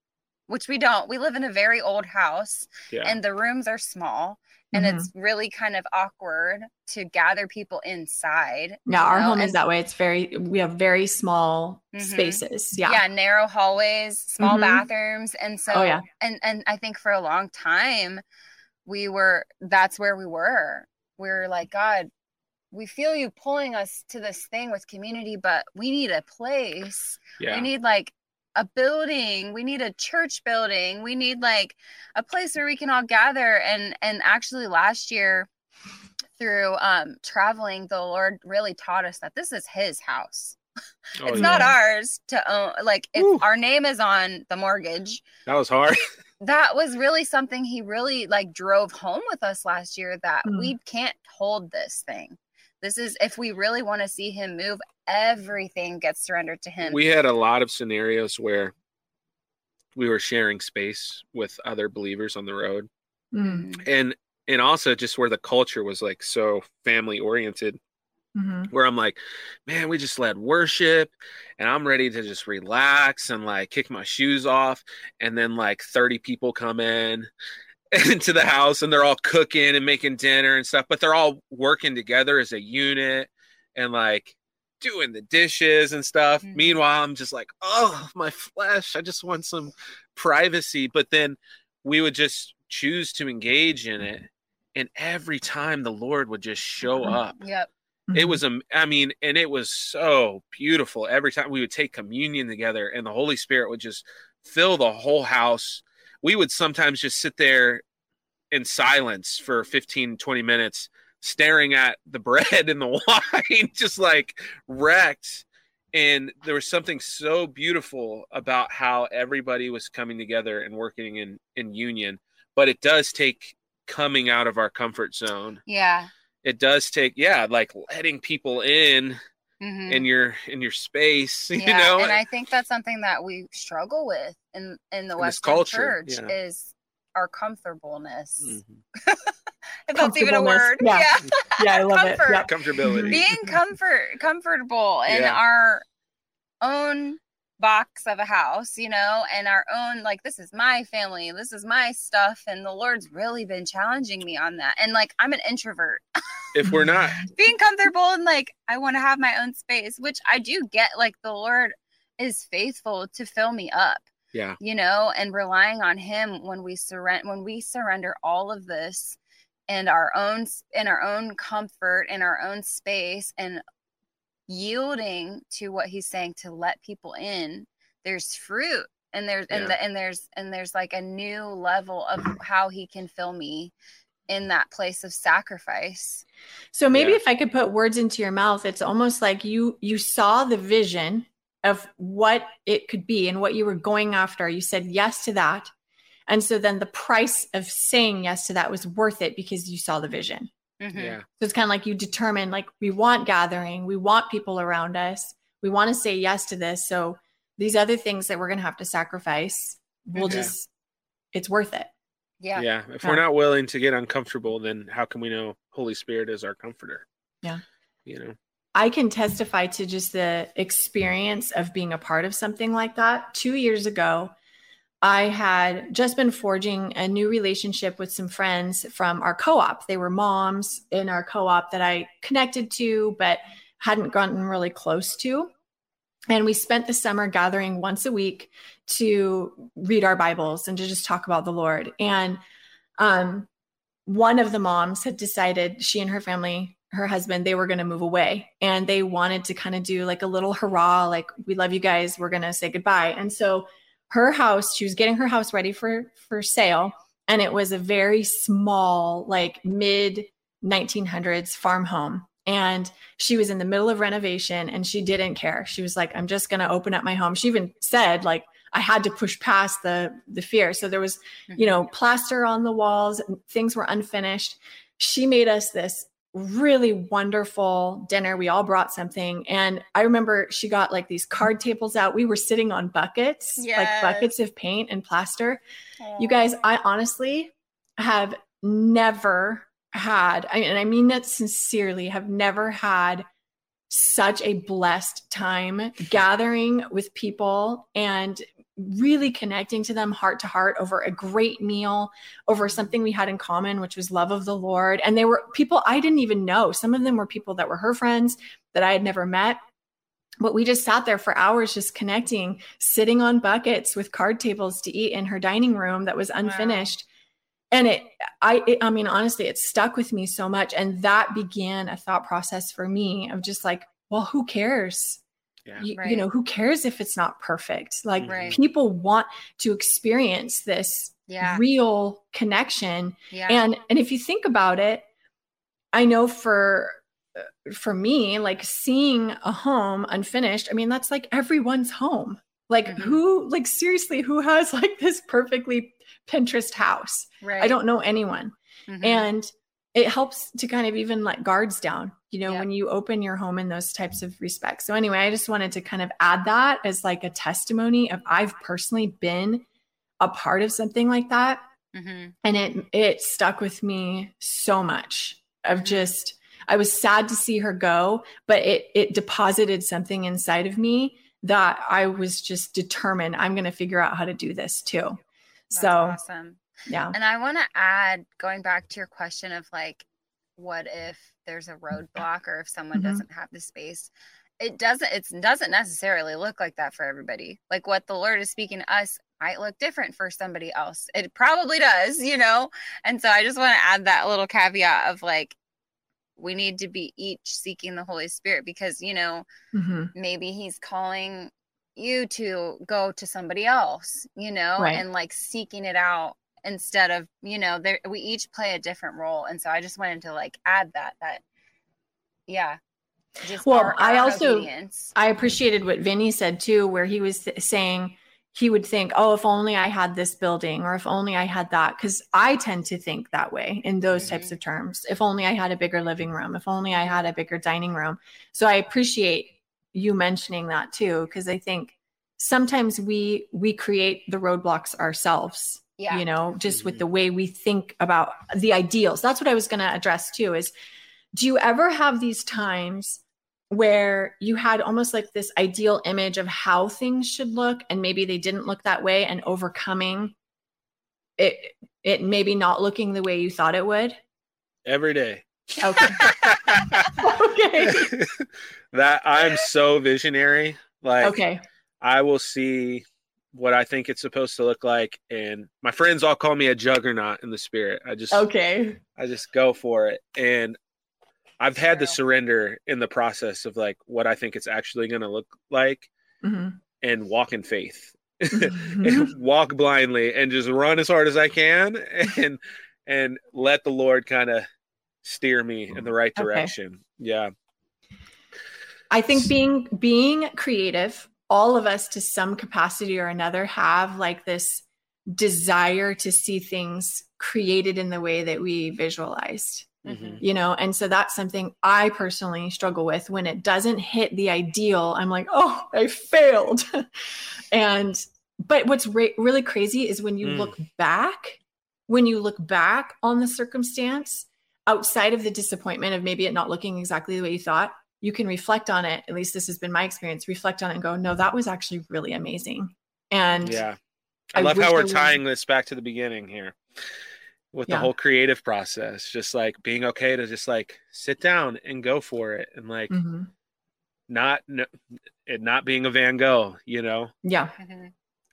which we don't. We live in a very old house. Yeah. And the rooms are small. And mm-hmm. it's really kind of awkward to gather people inside. Yeah, our know? home and is that way. It's very, we have very small mm-hmm. spaces. Yeah. Yeah. Narrow hallways, small mm-hmm. bathrooms. And so, oh, yeah. and, and I think for a long time we were, that's where we were. We were like, God, we feel you pulling us to this thing with community, but we need a place. Yeah. We need like a building. We need a church building. We need like a place where we can all gather. And, and actually last year through um, traveling, the Lord really taught us that this is his house. Oh, it's yeah. not ours to own. Like if our name is on the mortgage. That was hard. That was really something he really like drove home with us last year, that mm. we can't hold this thing. This is, if we really want to see him move, everything gets surrendered to him. We had a lot of scenarios where we were sharing space with other believers on the road. Mm. And, and also just where the culture was like, so family oriented. Mm-hmm. Where I'm like, man, we just led worship and I'm ready to just relax and like kick my shoes off. And then like thirty people come in into the house and they're all cooking and making dinner and stuff, but they're all working together as a unit and like doing the dishes and stuff. Mm-hmm. Meanwhile, I'm just like, oh, my flesh, I just want some privacy. But then we would just choose to engage in it. And every time the Lord would just show up. Yep. It was, a, I mean, and it was so beautiful. Every time we would take communion together and the Holy Spirit would just fill the whole house. We would sometimes just sit there in silence for fifteen, twenty minutes, staring at the bread and the wine, just like wrecked. And there was something so beautiful about how everybody was coming together and working in, in union. But it does take coming out of our comfort zone. Yeah. It does take, yeah, like letting people in, mm-hmm. in your in your space, yeah, you know. And I think that's something that we struggle with in in the in Western culture, church yeah. is our comfortableness. Mm-hmm. If that's even a word, yeah, yeah, yeah I love comfort. It. Yeah. Comfortability, being comfort comfortable in yeah. our own box of a house, you know, and our own, like, this is my family, this is my stuff. And the Lord's really been challenging me on that. And like, I'm an introvert. If we're not being comfortable and like, I want to have my own space, which I do get, like the Lord is faithful to fill me up. Yeah. You know, and relying on him when we surrender, when we surrender all of this and our own, in our own comfort, in our own space, and yielding to what he's saying to let people in, there's fruit and there's yeah. and, the, and there's and there's like a new level of how he can fill me in that place of sacrifice. So maybe yeah. if I could put words into your mouth, it's almost like you you saw the vision of what it could be and what you were going after. You said yes to that, and so then the price of saying yes to that was worth it because you saw the vision. Mm-hmm. Yeah. So it's kind of like you determine, like, we want gathering, we want people around us, we want to say yes to this. So these other things that we're going to have to sacrifice, we'll yeah. just, it's worth it. Yeah. Yeah. If yeah. we're not willing to get uncomfortable, then how can we know Holy Spirit is our comforter? Yeah. You know, I can testify to just the experience of being a part of something like that. Two years ago, I had just been forging a new relationship with some friends from our co-op. They were moms in our co-op that I connected to, but hadn't gotten really close to. And we spent the summer gathering once a week to read our Bibles and to just talk about the Lord. And um, one of the moms had decided, she and her family, her husband, they were going to move away, and they wanted to kind of do like a little hurrah, like, we love you guys, we're going to say goodbye. And so her house, she was getting her house ready for, for sale. And it was a very small, like mid nineteen hundreds farm home. And she was in the middle of renovation and she didn't care. She was like, I'm just going to open up my home. She even said, like, I had to push past the, the fear. So there was, you know, plaster on the walls and things were unfinished. She made us this really wonderful dinner. We all brought something. And I remember she got like these card tables out. We were sitting on buckets, yes. like buckets of paint and plaster. Aww. You guys, I honestly have never had, and I mean that sincerely, have never had such a blessed time gathering with people and really connecting to them heart to heart over a great meal, over something we had in common, which was love of the Lord. And they were people I didn't even know. Some of them were people that were her friends that I had never met, but we just sat there for hours, just connecting, sitting on buckets with card tables to eat in her dining room that was unfinished. Wow. And it, I, it, I mean, honestly, it stuck with me so much. And that began a thought process for me of just like, well, who cares? Yeah, you, right. you know, who cares if it's not perfect? Like right. people want to experience this yeah. real connection. Yeah. And, and if you think about it, I know for, for me, like seeing a home unfinished, I mean, that's like everyone's home. Like mm-hmm. who, like seriously, who has like this perfectly Pinterest house? Right. I don't know anyone. Mm-hmm. And it helps to kind of even let guards down, you know, yeah. when you open your home in those types of respects. So anyway, I just wanted to kind of add that as like a testimony of I've personally been a part of something like that. Mm-hmm. And it, it stuck with me so much of mm-hmm. just, I was sad to see her go, but it, it deposited something inside of me that I was just determined I'm going to figure out how to do this too. That's so awesome. Yeah. And I want to add, going back to your question of like, what if there's a roadblock or if someone mm-hmm. doesn't have the space, it doesn't, it doesn't necessarily look like that for everybody. Like what the Lord is speaking to us might look different for somebody else. It probably does, you know? And so I just want to add that little caveat of like, we need to be each seeking the Holy Spirit because, you know, mm-hmm. maybe he's calling you to go to somebody else, you know, right. and like seeking it out. Instead of, you know, there, we each play a different role. And so I just wanted to like add that, that, yeah. Just well, our, our I also, obedience. I appreciated what Vinny said too, where he was th- saying he would think, oh, if only I had this building or if only I had that. Cause I tend to think that way in those mm-hmm. types of terms. If only I had a bigger living room, if only I had a bigger dining room. So I appreciate you mentioning that too. Cause I think sometimes we, we create the roadblocks ourselves. Yeah. You know, just with the way we think about the ideals. That's what I was going to address too, is do you ever have these times where you had almost like this ideal image of how things should look and maybe they didn't look that way, and overcoming it, it maybe not looking the way you thought it would? Every day. Okay. Okay. That I'm so visionary. Like, okay. I will see what I think it's supposed to look like. And my friends all call me a juggernaut in the spirit. I just, okay. I just go for it. And I've had to surrender in the process of like what I think it's actually going to look like mm-hmm. and walk in faith, mm-hmm. and walk blindly and just run as hard as I can and, and let the Lord kind of steer me in the right direction. Okay. Yeah. I think being, being creative, all of us to some capacity or another have like this desire to see things created in the way that we visualized, mm-hmm. you know? And so that's something I personally struggle with. When it doesn't hit the ideal, I'm like, oh, I failed. and, but what's re- really crazy is when you mm. look back, when you look back on the circumstance outside of the disappointment of maybe it not looking exactly the way you thought, you can reflect on it. At least this has been my experience. Reflect on it and go, no, that was actually really amazing. And yeah, I, I love how we're tying this back to the beginning here with yeah. the whole creative process, just like being okay to just like sit down and go for it. And like mm-hmm. not, no, it not being a Van Gogh, you know? Yeah.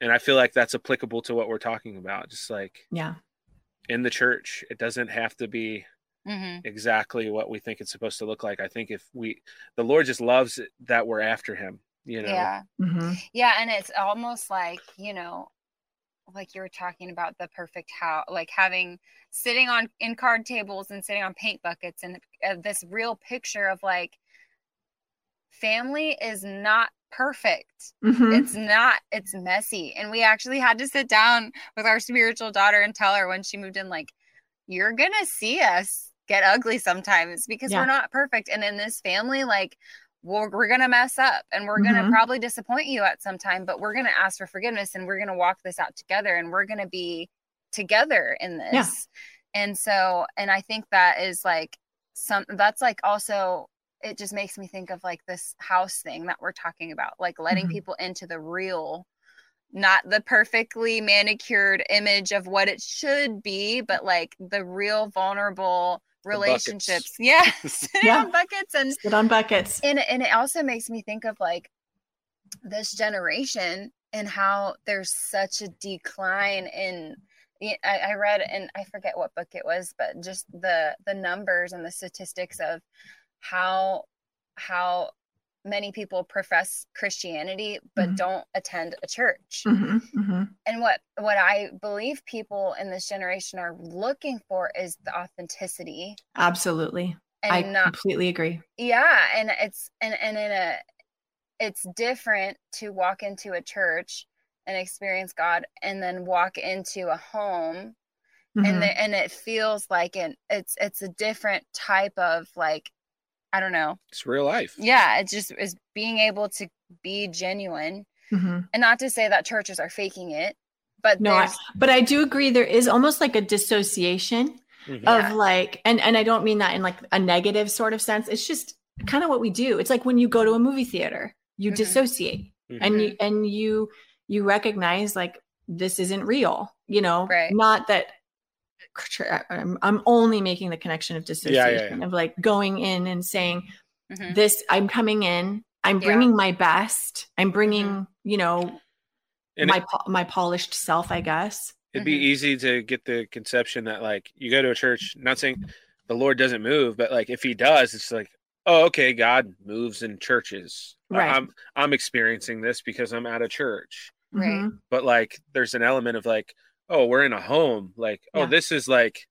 And I feel like that's applicable to what we're talking about. Just like, yeah, in the church, it doesn't have to be mm-hmm. exactly what we think it's supposed to look like. I think if we, the Lord just loves it, that we're after him, you know? Yeah. Mm-hmm. Yeah. And it's almost like, you know, like you were talking about the perfect house, like having sitting on in card tables and sitting on paint buckets and uh, this real picture of like, family is not perfect. Mm-hmm. It's not, it's messy. And we actually had to sit down with our spiritual daughter and tell her when she moved in, like, you're going to see us get ugly sometimes because yeah. we're not perfect. And in this family, like we're, we're going to mess up and we're mm-hmm. going to probably disappoint you at some time, but we're going to ask for forgiveness and we're going to walk this out together and we're going to be together in this. Yeah. And so, and I think that is like some, that's like also, it just makes me think of like this house thing that we're talking about, like letting mm-hmm. people into the real, not the perfectly manicured image of what it should be, but like the real vulnerable relationships. Yeah. Sit yeah. on buckets and sit on buckets. And, and it also makes me think of like this generation and how there's such a decline in I, I read, and I forget what book it was, but just the, the numbers and the statistics of how, how many people profess Christianity, but mm-hmm. don't attend a church. Mm-hmm. Mm-hmm. And what, what I believe people in this generation are looking for is the authenticity. Absolutely. And I not, completely agree. Yeah. And it's, and, and in a, it's different to walk into a church and experience God and then walk into a home mm-hmm. and the, and it feels like an, it's, it's a different type of, like, I don't know. It's real life. Yeah. It just is being able to be genuine mm-hmm. and not to say that churches are faking it, but no, I, but I do agree. There is almost like a dissociation mm-hmm. of yeah. like, and, and I don't mean that in like a negative sort of sense. It's just kind of what we do. It's like when you go to a movie theater, you mm-hmm. dissociate mm-hmm. and you, and you, you recognize like, this isn't real, you know, right. not that I'm, I'm only making the connection of dissociation yeah, yeah, yeah. of like going in and saying mm-hmm. this, I'm coming in, I'm bringing yeah. my best. I'm bringing, mm-hmm. you know, and my, it, po- my polished self, I guess. It'd mm-hmm. be easy to get the conception that like you go to a church, not saying the Lord doesn't move, but like, if he does, it's like, oh, okay, God moves in churches. Right. I'm, I'm experiencing this because I'm at a church. Right. But like, there's an element of like, oh, we're in a home. Like, yeah. oh, this is like,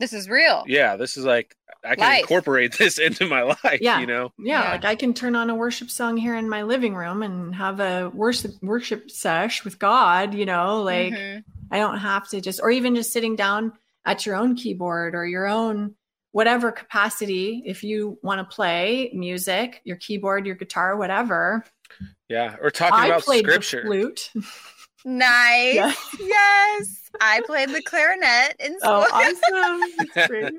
this is real. Yeah. This is like, I can life. incorporate this into my life, yeah. you know? Yeah, yeah. Like I can turn on a worship song here in my living room and have a worship, worship sesh with God, you know, like mm-hmm. I don't have to just, or even just sitting down at your own keyboard or your own, whatever capacity, if you want to play music, your keyboard, your guitar, whatever. Yeah. Or talking I about played scripture. The flute. Nice. Yeah. Yes. I played the clarinet in school. Oh, awesome. That's great.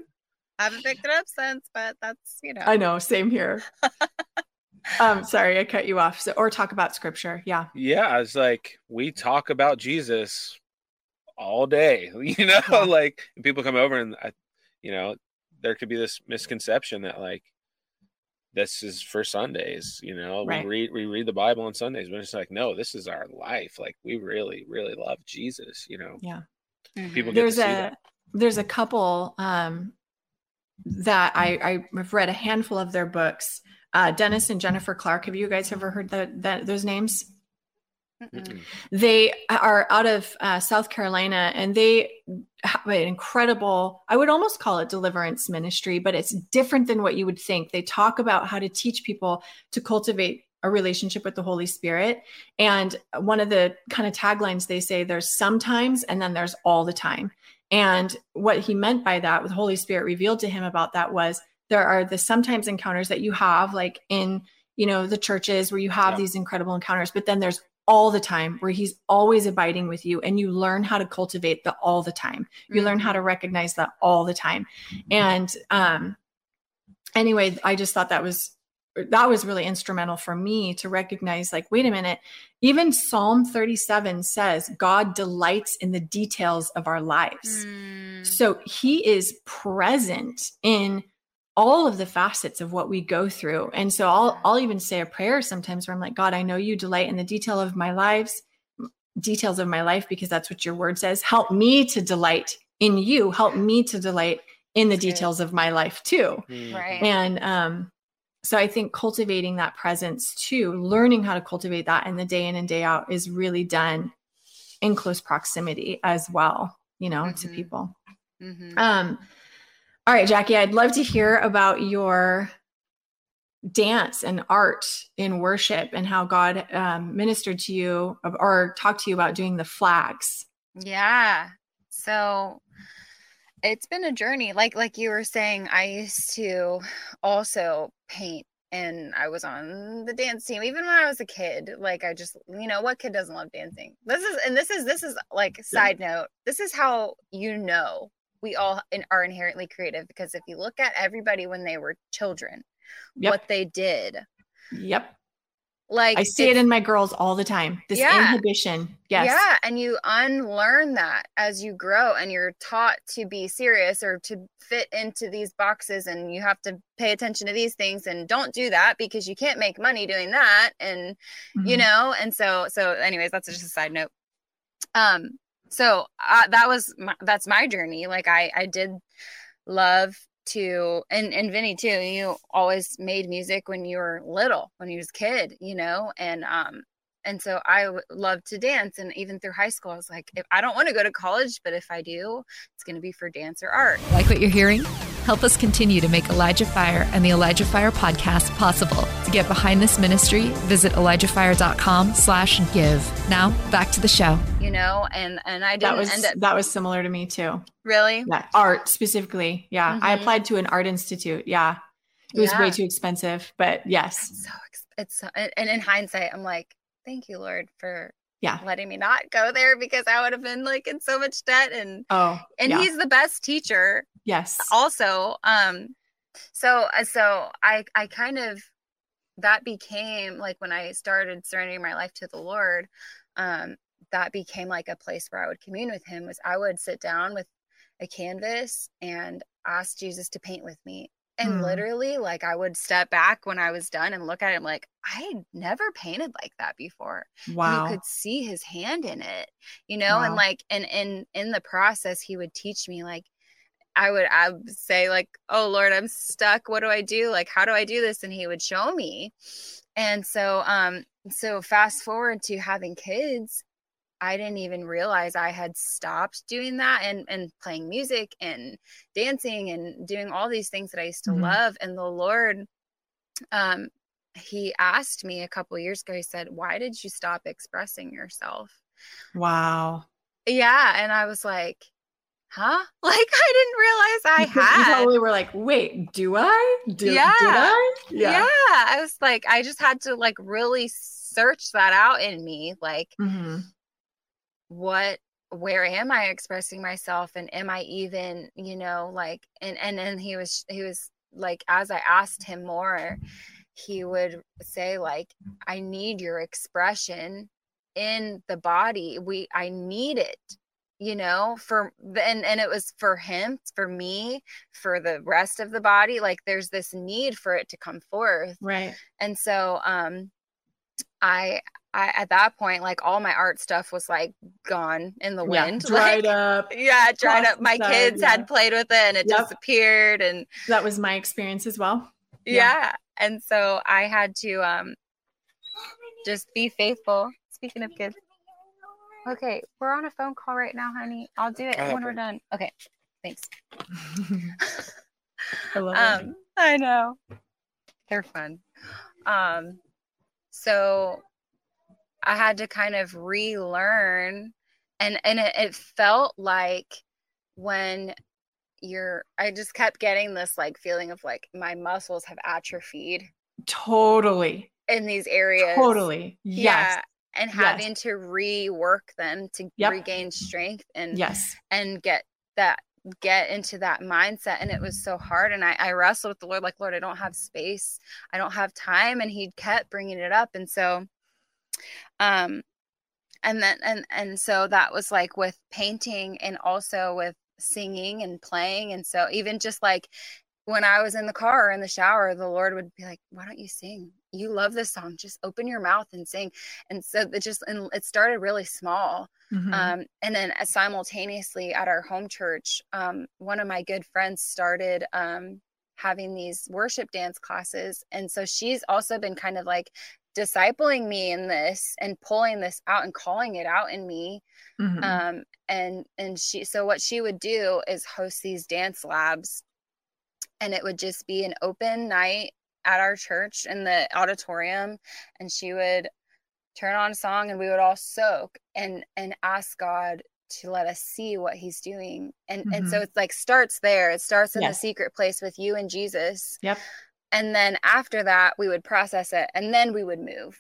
I haven't picked it up since, but that's, you know. I know. Same here. um, sorry, I cut you off. So, or talk about scripture. Yeah. Yeah. I was like, we talk about Jesus all day, you know, yeah. like people come over and, I, you know, there could be this misconception that like, this is for Sundays, you know, right. we read, we read the Bible on Sundays, but it's like, no, this is our life. Like we really, really love Jesus, you know? Yeah. Mm-hmm. People get there's to see a, that. There's a couple, um, that I, I've read a handful of their books, uh, Dennis and Jennifer Clark. Have you guys ever heard that, that those names? Mm-mm. They are out of uh, South Carolina and they have an incredible, I would almost call it deliverance ministry, but it's different than what you would think. They talk about how to teach people to cultivate a relationship with the Holy Spirit. And one of the kind of taglines they say, there's sometimes, and then there's all the time. And what he meant by that, what the Holy Spirit revealed to him about that was there are the sometimes encounters that you have like in, you know, the churches where you have yeah. these incredible encounters, but then there's all the time where he's always abiding with you and you learn how to cultivate the all the time. You mm-hmm. learn how to recognize that all the time. And, um, anyway, I just thought that was, that was really instrumental for me to recognize like, wait a minute, even Psalm thirty-seven says God delights in the details of our lives. Mm. So he is present in all of the facets of what we go through. And so I'll, I'll even say a prayer sometimes where I'm like, God, I know you delight in the detail of my lives, details of my life, because that's what your word says. Help me to delight in you. Help me to delight in the details of my life too. Right. And, um, so I think cultivating that presence too, learning how to cultivate that in the day in and day out is really done in close proximity as well, you know, mm-hmm. to people. Mm-hmm. Um, All right, Jackie, I'd love to hear about your dance and art in worship and how God um, ministered to you or talked to you about doing the flags. Yeah. So it's been a journey. Like, like you were saying, I used to also paint and I was on the dance team, even when I was a kid. Like I just, you know, what kid doesn't love dancing? This is, and this is, this is like side note. This is how, you know, we all in, are inherently creative, because if you look at everybody when they were children, yep. what they did. Yep. Like I see it in my girls all the time. This yeah. inhibition. Yes. Yeah. And you unlearn that as you grow and you're taught to be serious or to fit into these boxes and you have to pay attention to these things and don't do that because you can't make money doing that. And, mm-hmm. you know, and so, so anyways, that's just a side note. Um, So uh, that was, my, that's my journey. Like I, I did love to, and, and Vinny too, you always made music when you were little, when you was a kid, you know? And, um, and so I w- loved to dance. And even through high school, I was like, if, I don't want to go to college, but if I do, it's going to be for dance or art. Like what you're hearing? Help us continue to make Elijah Fire and the Elijah Fire podcast possible. To get behind this ministry, visit ElijahFire.com slash give. Now back to the show. You know, and, and I didn't that was, end up. That was similar to me too. Really? Yeah. Art specifically. Yeah. Mm-hmm. I applied to an art institute. Yeah. It was yeah. way too expensive, but yes. It's so, it's so, and in hindsight, I'm like, thank you, Lord, for yeah. letting me not go there, because I would have been like in so much debt. And, oh, and yeah. he's the best teacher. Yes. Also. Um, so, so I, I kind of, that became like when I started surrendering my life to the Lord, um, that became like a place where I would commune with him. Was I would sit down with a canvas and ask Jesus to paint with me. And mm. literally, like, I would step back when I was done and look at him like, I never painted like that before. Wow. And you could see his hand in it, you know? Wow. And like, and in, in the process, he would teach me, like, I would, I would say like, oh Lord, I'm stuck. What do I do? Like, how do I do this? And he would show me. And so, um, so fast forward to having kids, I didn't even realize I had stopped doing that and, and playing music and dancing and doing all these things that I used to mm-hmm. love. And the Lord, um, he asked me a couple of years ago, he said, why did you stop expressing yourself? Wow. Yeah. And I was like, huh? Like, I didn't realize I had. You probably were like, wait, do I? Do, yeah. Did I? Yeah. Yeah. I was like, I just had to like really search that out in me. Like, mm-hmm. what, where am I expressing myself? And am I even, you know, like, and, and then he was, he was like, as I asked him more, he would say like, I need your expression in the body. We, I need it, you know, for, and, and it was for him, for me, for the rest of the body. Like there's this need for it to come forth. Right. And so, um, I, I, at that point, like all my art stuff was like gone in the yeah, wind. Dried like, up. Yeah. Dried up. My side, kids yeah. had played with it and it yep. disappeared. And that was my experience as well. Yeah. yeah. And so I had to, um, just be faithful. Speaking of kids. Okay. We're on a phone call right now, honey. I'll do it I when we're it. done. Okay. Thanks. I love um, it. I know. They're fun. Um, so I had to kind of relearn, and, and it, it felt like when you're, I just kept getting this like feeling of like my muscles have atrophied. Totally. In these areas. Totally. Yes. Yeah. And having yes. to rework them to yep. regain strength and, yes. and get that, get into that mindset. And it was so hard. And I, I wrestled with the Lord, like, Lord, I don't have space. I don't have time. And he kept bringing it up. And so Um, and then, and, and so that was like with painting and also with singing and playing. And so even just like when I was in the car or in the shower, the Lord would be like, why don't you sing? You love this song. Just open your mouth and sing. And so it just, and it started really small. Mm-hmm. Um, and then simultaneously at our home church, um, one of my good friends started, um, having these worship dance classes. And so she's also been kind of like discipling me in this and pulling this out and calling it out in me. Mm-hmm. Um, and, and she, so what she would do is host these dance labs, and it would just be an open night at our church in the auditorium. And she would turn on a song and we would all soak and, and ask God to let us see what he's doing. And, mm-hmm. and so it's like, starts there. It starts in yes. the secret place with you and Jesus. Yep. And then after that, we would process it, and then we would move.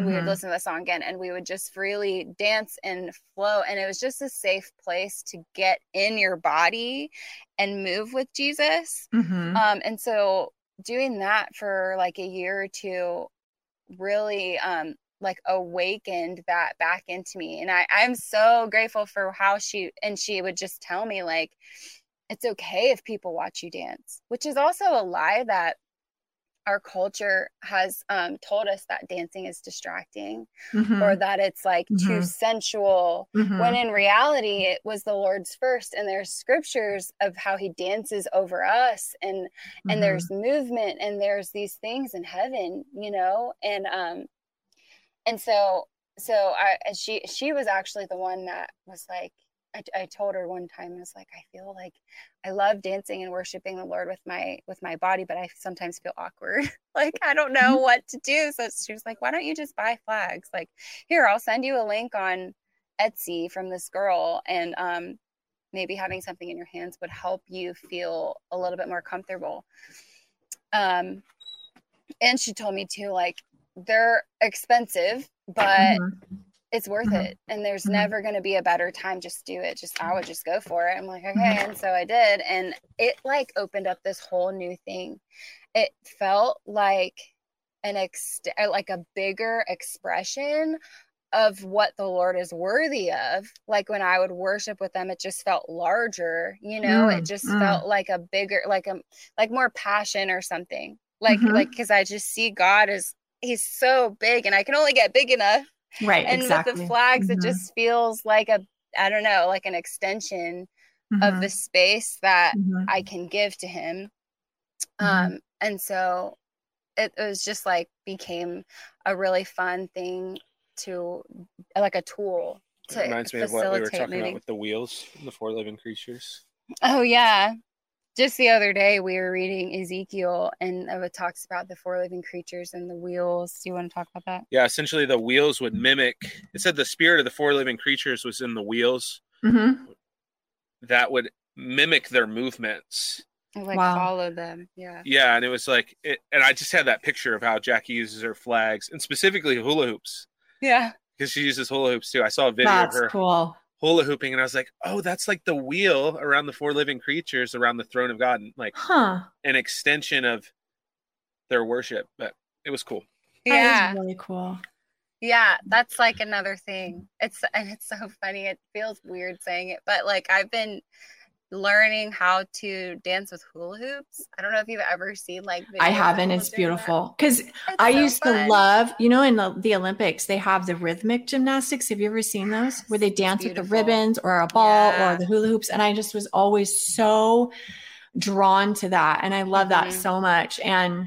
Mm-hmm. We would listen to the song again, and we would just freely dance and flow. And it was just a safe place to get in your body and move with Jesus. Mm-hmm. Um, and so doing that for like a year or two really um, like awakened that back into me. And I, I'm so grateful for how she, and she would just tell me like, it's okay if people watch you dance, which is also a lie that our culture has um, told us that dancing is distracting, mm-hmm. or that it's like mm-hmm. too sensual, mm-hmm. when in reality it was the Lord's first. And there's scriptures of how he dances over us, and, mm-hmm. and there's movement, and there's these things in heaven, you know? And, um, and so, so I, she, she was actually the one that was like, I, I told her one time, I was like, I feel like I love dancing and worshiping the Lord with my, with my body, but I sometimes feel awkward. Like, I don't know what to do. So she was like, why don't you just buy flags? Like, here, I'll send you a link on Etsy from this girl. And, um, maybe having something in your hands would help you feel a little bit more comfortable. Um, and she told me too, like, they're expensive, but mm-hmm. it's worth mm-hmm. it. And there's mm-hmm. never going to be a better time. Just do it. Just, I would just go for it. I'm like, okay. Mm-hmm. And so I did. And it like opened up this whole new thing. It felt like an ex like a bigger expression of what the Lord is worthy of. Like when I would worship with them, it just felt larger, you know, mm-hmm. it just mm-hmm. felt like a bigger, like, a like more passion or something, like, mm-hmm. like, cause I just see God as, he's so big, and I can only get big enough. Right. And exactly. with the flags, mm-hmm. it just feels like a, I don't know, like an extension mm-hmm. of the space that mm-hmm. I can give to him. Mm-hmm. Um, and so it, it was just like, became a really fun thing to, like a tool to facilitate. It reminds me of what we were talking moving. about with the wheels, the four living creatures. Oh yeah. Just the other day we were reading Ezekiel, and it talks about the four living creatures and the wheels. Do you want to talk about that? Yeah, essentially the wheels would mimic. It said the spirit of the four living creatures was in the wheels. Mm-hmm. That would mimic their movements. And like wow. follow them. Yeah. Yeah, and it was like, it, and I just had that picture of how Jackie uses her flags, and specifically hula hoops. Yeah. Because she uses hula hoops too. I saw a video that's of her. Cool. Hula hooping, and I was like, oh, that's like the wheel around the four living creatures around the throne of God, and like huh. an extension of their worship. But it was cool. Yeah, that was really cool. Yeah, that's like another thing. It's and it's so funny. It feels weird saying it, but like I've been learning how to dance with hula hoops. I don't know if you've ever seen like. I haven't. It's beautiful because I used to love, you know, in the, the Olympics they have the rhythmic gymnastics. Have you ever seen those where they dance with the ribbons or a ball yeah. or the hula hoops? And I just was always so drawn to that, and I love mm-hmm. that so much. And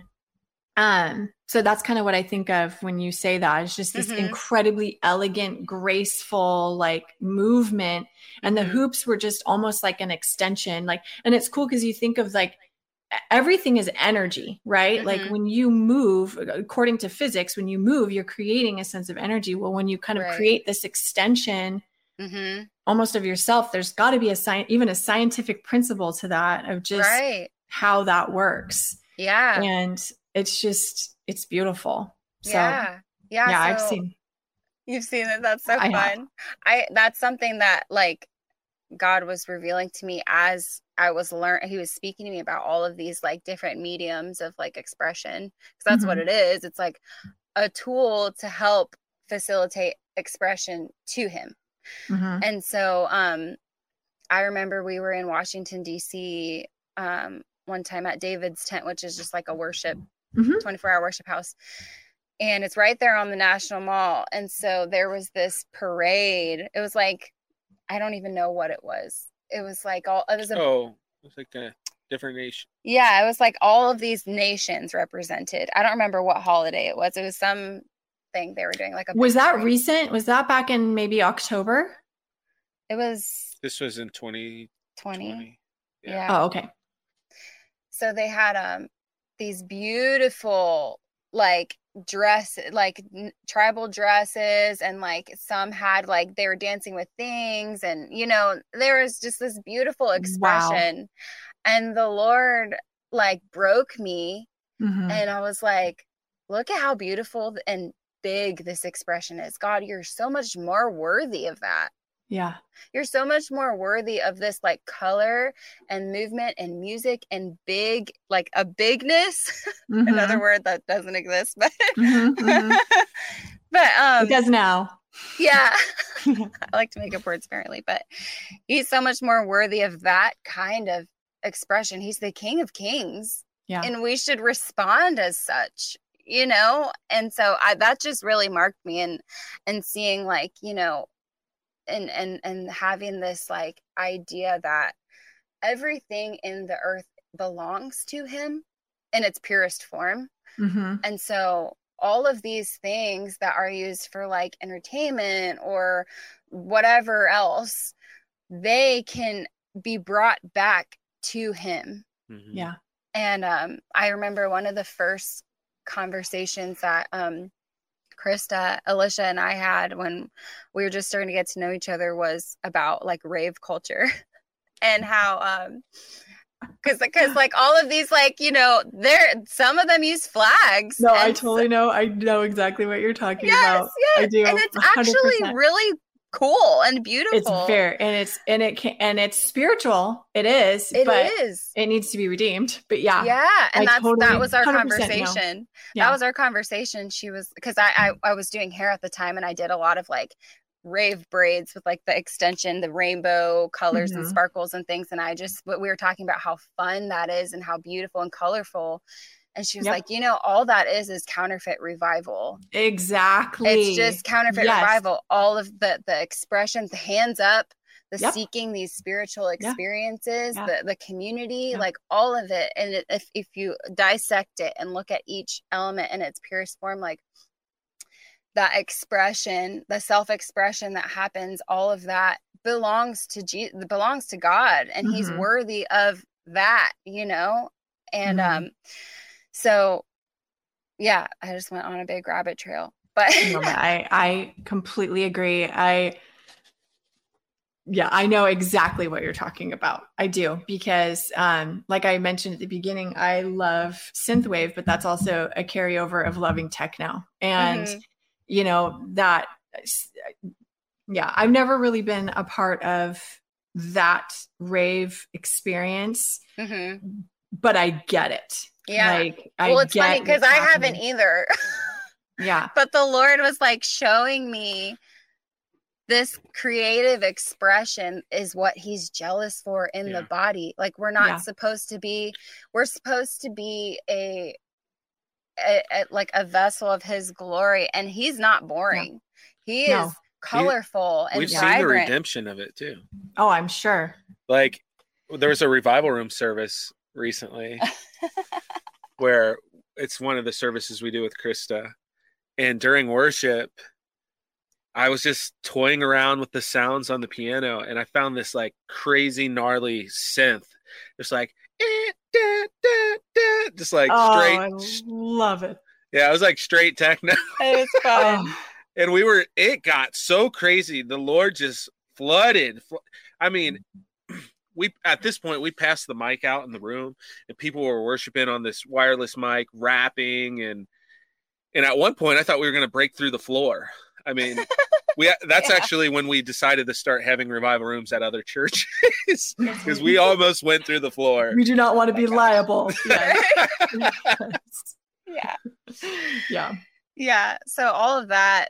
um, so that's kind of what I think of when you say that. It's just this mm-hmm. incredibly elegant, graceful, like movement. And the mm-hmm. hoops were just almost like an extension. Like, and it's cool because you think of like, everything is energy, right? Mm-hmm. Like when you move, according to physics, when you move, you're creating a sense of energy. Well, when you kind of right. create this extension mm-hmm. almost of yourself, there's got to be a sci- even a scientific principle to that of just right. how that works. Yeah. And it's just, it's beautiful. So, yeah. Yeah. Yeah. So I've seen. You've seen it. That's so I fun. Have. I, that's something that like God was revealing to me as I was learning. He was speaking to me about all of these like different mediums of like expression. Cause that's mm-hmm. what it is. It's like a tool to help facilitate expression to him. Mm-hmm. And so, um, I remember we were in Washington, D C, um, one time at David's tent, which is just like a worship twenty-four mm-hmm. hour worship house. And it's right there on the National Mall. And so there was this parade. It was like, I don't even know what it was. It was like all, it was a, oh, it was like a different nation. Yeah. It was like all of these nations represented. I don't remember what holiday it was. It was some thing they were doing. Like a was that parade. Recent? Was that back in maybe October? It was. This was in twenty twenty. Yeah. yeah. Oh, okay. So they had um these beautiful like dress, like n- tribal dresses, and like some had like they were dancing with things, and you know there was just this beautiful expression. Wow. And the Lord like broke me, mm-hmm. and I was like, look at how beautiful and big this expression is. God, you're so much more worthy of that. Yeah. You're so much more worthy of this like color and movement and music and big, like a bigness, mm-hmm. another word that doesn't exist, but, mm-hmm, mm-hmm. but, um, it does now. Yeah. I like to make up words apparently, but he's so much more worthy of that kind of expression. He's the King of Kings. Yeah. And we should respond as such, you know? And so I, that just really marked me, and, and seeing like, you know, and, and, and having this like idea that everything in the earth belongs to him in its purest form. Mm-hmm. And so all of these things that are used for like entertainment or whatever else, they can be brought back to him. Mm-hmm. Yeah. And um, I remember one of the first conversations that um, Krista, Elisha, and I had when we were just starting to get to know each other was about like rave culture and how, because um, because like all of these, like, you know, there, some of them use flags. No, I totally so, know. I know exactly what you're talking yes, about. Yes. I do. And it's actually one hundred percent really cool and beautiful. It's fair, and it's and it can and it's spiritual. It is. It but is. It needs to be redeemed. But yeah, yeah, and that's, totally, that was our conversation. Yeah. That was our conversation. She was because I, I I was doing hair at the time, and I did a lot of like rave braids with like the extension, the rainbow colors mm-hmm. and sparkles and things. And I just we were talking about how fun that is and how beautiful and colorful. And she was yep. like, you know, all that is is counterfeit revival. Exactly. It's just counterfeit yes. revival. All of the the expressions, the hands up, the yep. seeking these spiritual experiences, yeah. Yeah. the the community, yeah. like all of it. And it, if if you dissect it and look at each element in its purest form, like that expression, the self-expression that happens, all of that belongs to Je- belongs to God, and mm-hmm. He's worthy of that, you know. And mm-hmm. um. So yeah, I just went on a big rabbit trail, but I, I completely agree. I, yeah, I know exactly what you're talking about. I do, because, um, like I mentioned at the beginning, I love synthwave, but that's also a carryover of loving techno. And, mm-hmm. you know, that, yeah, I've never really been a part of that rave experience, mm-hmm. but I get it. Yeah. Like, well, I it's funny because I haven't either. Yeah. But the Lord was like showing me this creative expression is what he's jealous for in yeah. the body. Like we're not yeah. supposed to be, we're supposed to be a, a, a, like a vessel of his glory, and he's not boring. Yeah. He no. is colorful he, and we've vibrant. Seen the redemption of it too. Oh, I'm sure. Like there was a revival room service recently where it's one of the services we do with Krista, and during worship I was just toying around with the sounds on the piano, and I found this like crazy gnarly synth just like eh, da, da, da, just like oh, straight I love it. Yeah, I was like straight techno. It was fun. And we were it got so crazy. The Lord just flooded fl- I mean We at this point we passed the mic out in the room, and people were worshiping on this wireless mic, rapping, and and at one point I thought we were going to break through the floor. I mean, we that's yeah. actually when we decided to start having revival rooms at other churches, because we almost went through the floor. We do not want to be oh liable. Yeah. yeah, yeah, yeah. So all of that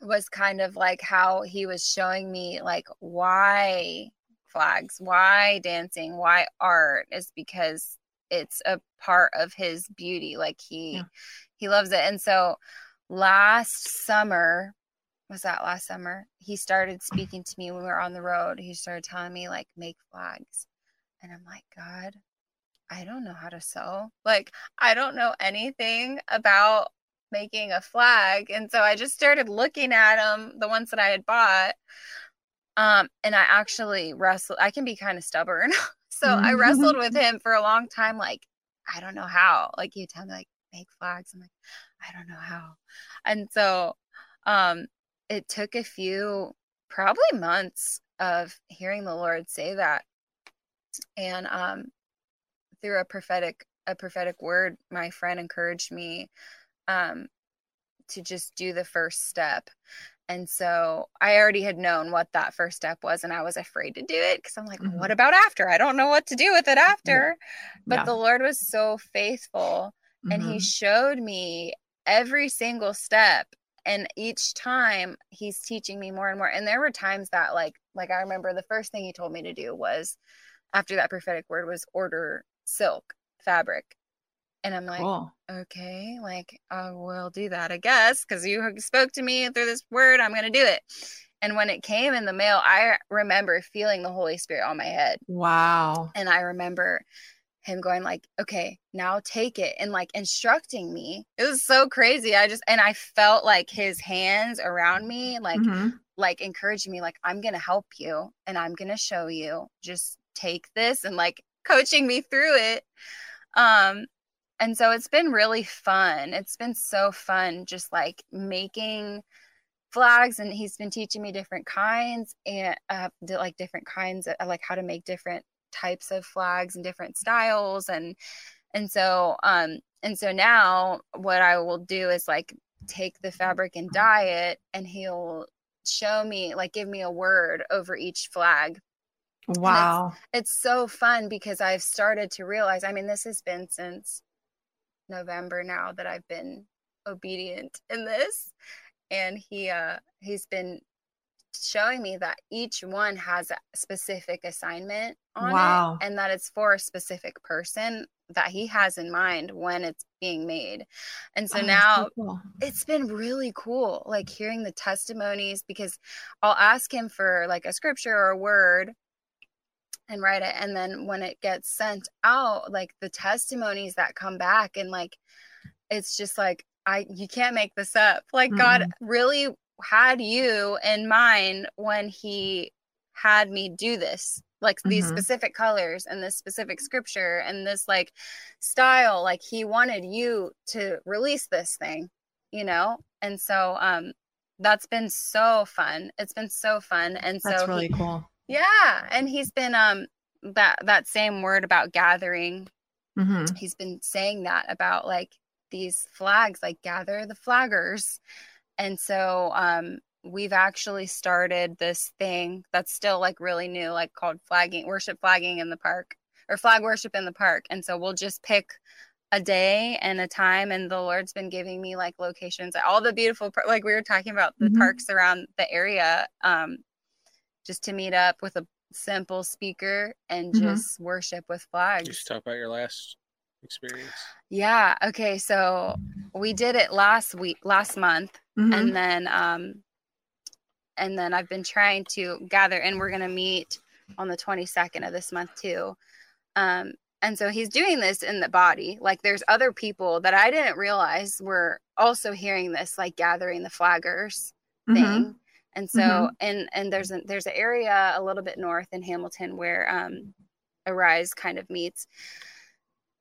was kind of like how he was showing me like why. Flags, why dancing, why art, is because it's a part of his beauty. Like he yeah. he loves it. And so last summer was that last summer he started speaking to me when we were on the road. He started telling me like make flags, and I'm like, God, I don't know how to sew. Like I don't know anything about making a flag. And so I just started looking at them, the ones that I had bought. Um, and I actually wrestled, I can be kind of stubborn. So mm-hmm. I wrestled with him for a long time. Like, I don't know how, like you tell me like make flags. I'm like, I don't know how. And so, um, it took a few probably months of hearing the Lord say that. And, um, through a prophetic, a prophetic word, my friend encouraged me, um, to just do the first step. And so I already had known what that first step was, and I was afraid to do it because I'm like, mm-hmm. what about after? I don't know what to do with it after. Yeah. But yeah. the Lord was so faithful, mm-hmm. and he showed me every single step. And each time he's teaching me more and more. And there were times that like, like I remember the first thing he told me to do was after that prophetic word was order silk fabric. And I'm like, cool. Okay, like, I will do that, I guess, because you spoke to me through this word, I'm going to do it. And when it came in the mail, I remember feeling the Holy Spirit on my head. Wow. And I remember him going like, okay, now take it, and like instructing me. It was so crazy. I just, and I felt like his hands around me, like, mm-hmm. like encouraging me, like, I'm going to help you and I'm going to show you, just take this, and like coaching me through it. Um, And so it's been really fun. It's been so fun just like making flags, and he's been teaching me different kinds and uh, like different kinds of like how to make different types of flags and different styles. And, and so, um, and so now what I will do is like take the fabric and dye it, and he'll show me, like give me a word over each flag. Wow. It's, it's so fun because I've started to realize, I mean, this has been since November now that I've been obedient in this, and he uh he's been showing me that each one has a specific assignment on wow. it, and that it's for a specific person that he has in mind when it's being made. And so oh, now so cool. It's been really cool, like hearing the testimonies, because I'll ask him for like a scripture or a word and write it. And then when it gets sent out, like the testimonies that come back, and like, it's just like, I, you can't make this up. Like mm-hmm. God really had you in mind when he had me do this, like mm-hmm. these specific colors and this specific scripture and this like style, like he wanted you to release this thing, you know? And so, um, that's been so fun. It's been so fun. And that's so really he, cool. Yeah. And he's been, um, that, that same word about gathering, mm-hmm. he's been saying that about like these flags, like gather the flaggers. And so, um, we've actually started this thing that's still like really new, like called flagging, worship flagging in the park, or flag worship in the park. And so we'll just pick a day and a time. And the Lord's been giving me like locations, all the beautiful, like we were talking about the mm-hmm. parks around the area, um, just to meet up with a simple speaker and mm-hmm. just worship with flags. Just talk about your last experience. Yeah. Okay. So we did it last week, last month. Mm-hmm. And then, um, and then I've been trying to gather, and we're going to meet on the twenty-second of this month too. Um, and so he's doing this in the body. Like there's other people that I didn't realize were also hearing this, like gathering the flaggers mm-hmm. thing. And so, mm-hmm. and, and there's an, there's an area a little bit north in Hamilton where, um, Arise kind of meets,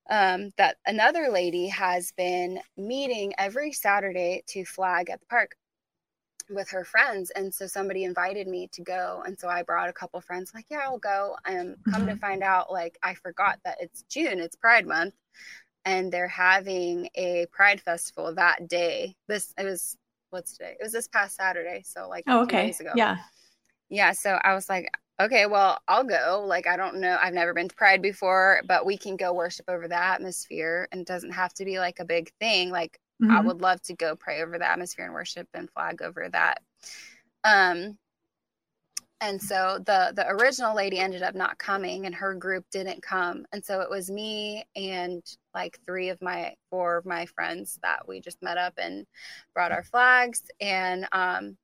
um, that another lady has been meeting every Saturday to flag at the park with her friends. And so somebody invited me to go. And so I brought a couple friends, like, yeah, I'll go. Um, come mm-hmm. to find out, like, I forgot that it's June, it's Pride Month, and they're having a Pride Festival that day. This, it was, what's today? It was this past Saturday. So like oh, okay. two days ago. Yeah. Yeah. So I was like, okay, well, I'll go. Like, I don't know. I've never been to Pride before, but we can go worship over the atmosphere, and it doesn't have to be like a big thing. Like mm-hmm. I would love to go pray over the atmosphere and worship and flag over that. Um, and so the, the original lady ended up not coming, and her group didn't come. And so it was me and like three of my, four of my friends that we just met up and brought our flags. And, um,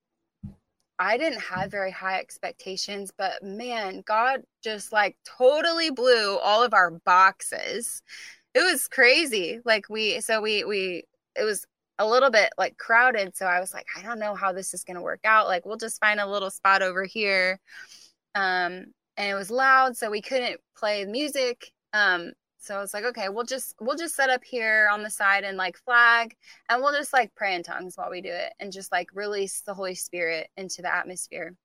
I didn't have very high expectations, but man, God just like totally blew all of our boxes. It was crazy. Like we, so we, we, it was a little bit like crowded. So I was like, I don't know how this is going to work out. Like, we'll just find a little spot over here. Um, and it was loud, so we couldn't play music. Um, so I was like, okay, we'll just, we'll just set up here on the side and like flag, and we'll just like pray in tongues while we do it, and just like release the Holy Spirit into the atmosphere.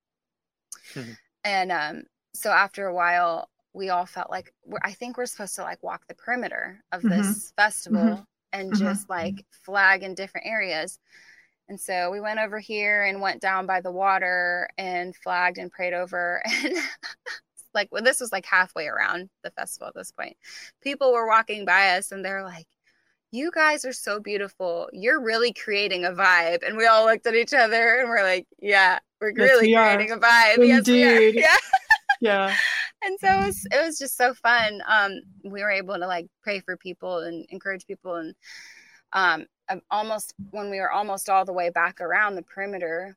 Mm-hmm. And, um, so after a while we all felt like, we're, I think we're supposed to like walk the perimeter of this mm-hmm. festival. Mm-hmm. And mm-hmm. just like flag in different areas. And so we went over here and went down by the water and flagged and prayed over. And like, well, this was like halfway around the festival at this point. People were walking by us and they're like, you guys are so beautiful. You're really creating a vibe. And we all looked at each other and we're like, yeah, we're yes, really we creating a vibe. Indeed. Yes, we are. Yeah. Yeah. And so it was, it was just so fun. Um, we were able to like pray for people and encourage people. And um, almost when we were almost all the way back around the perimeter,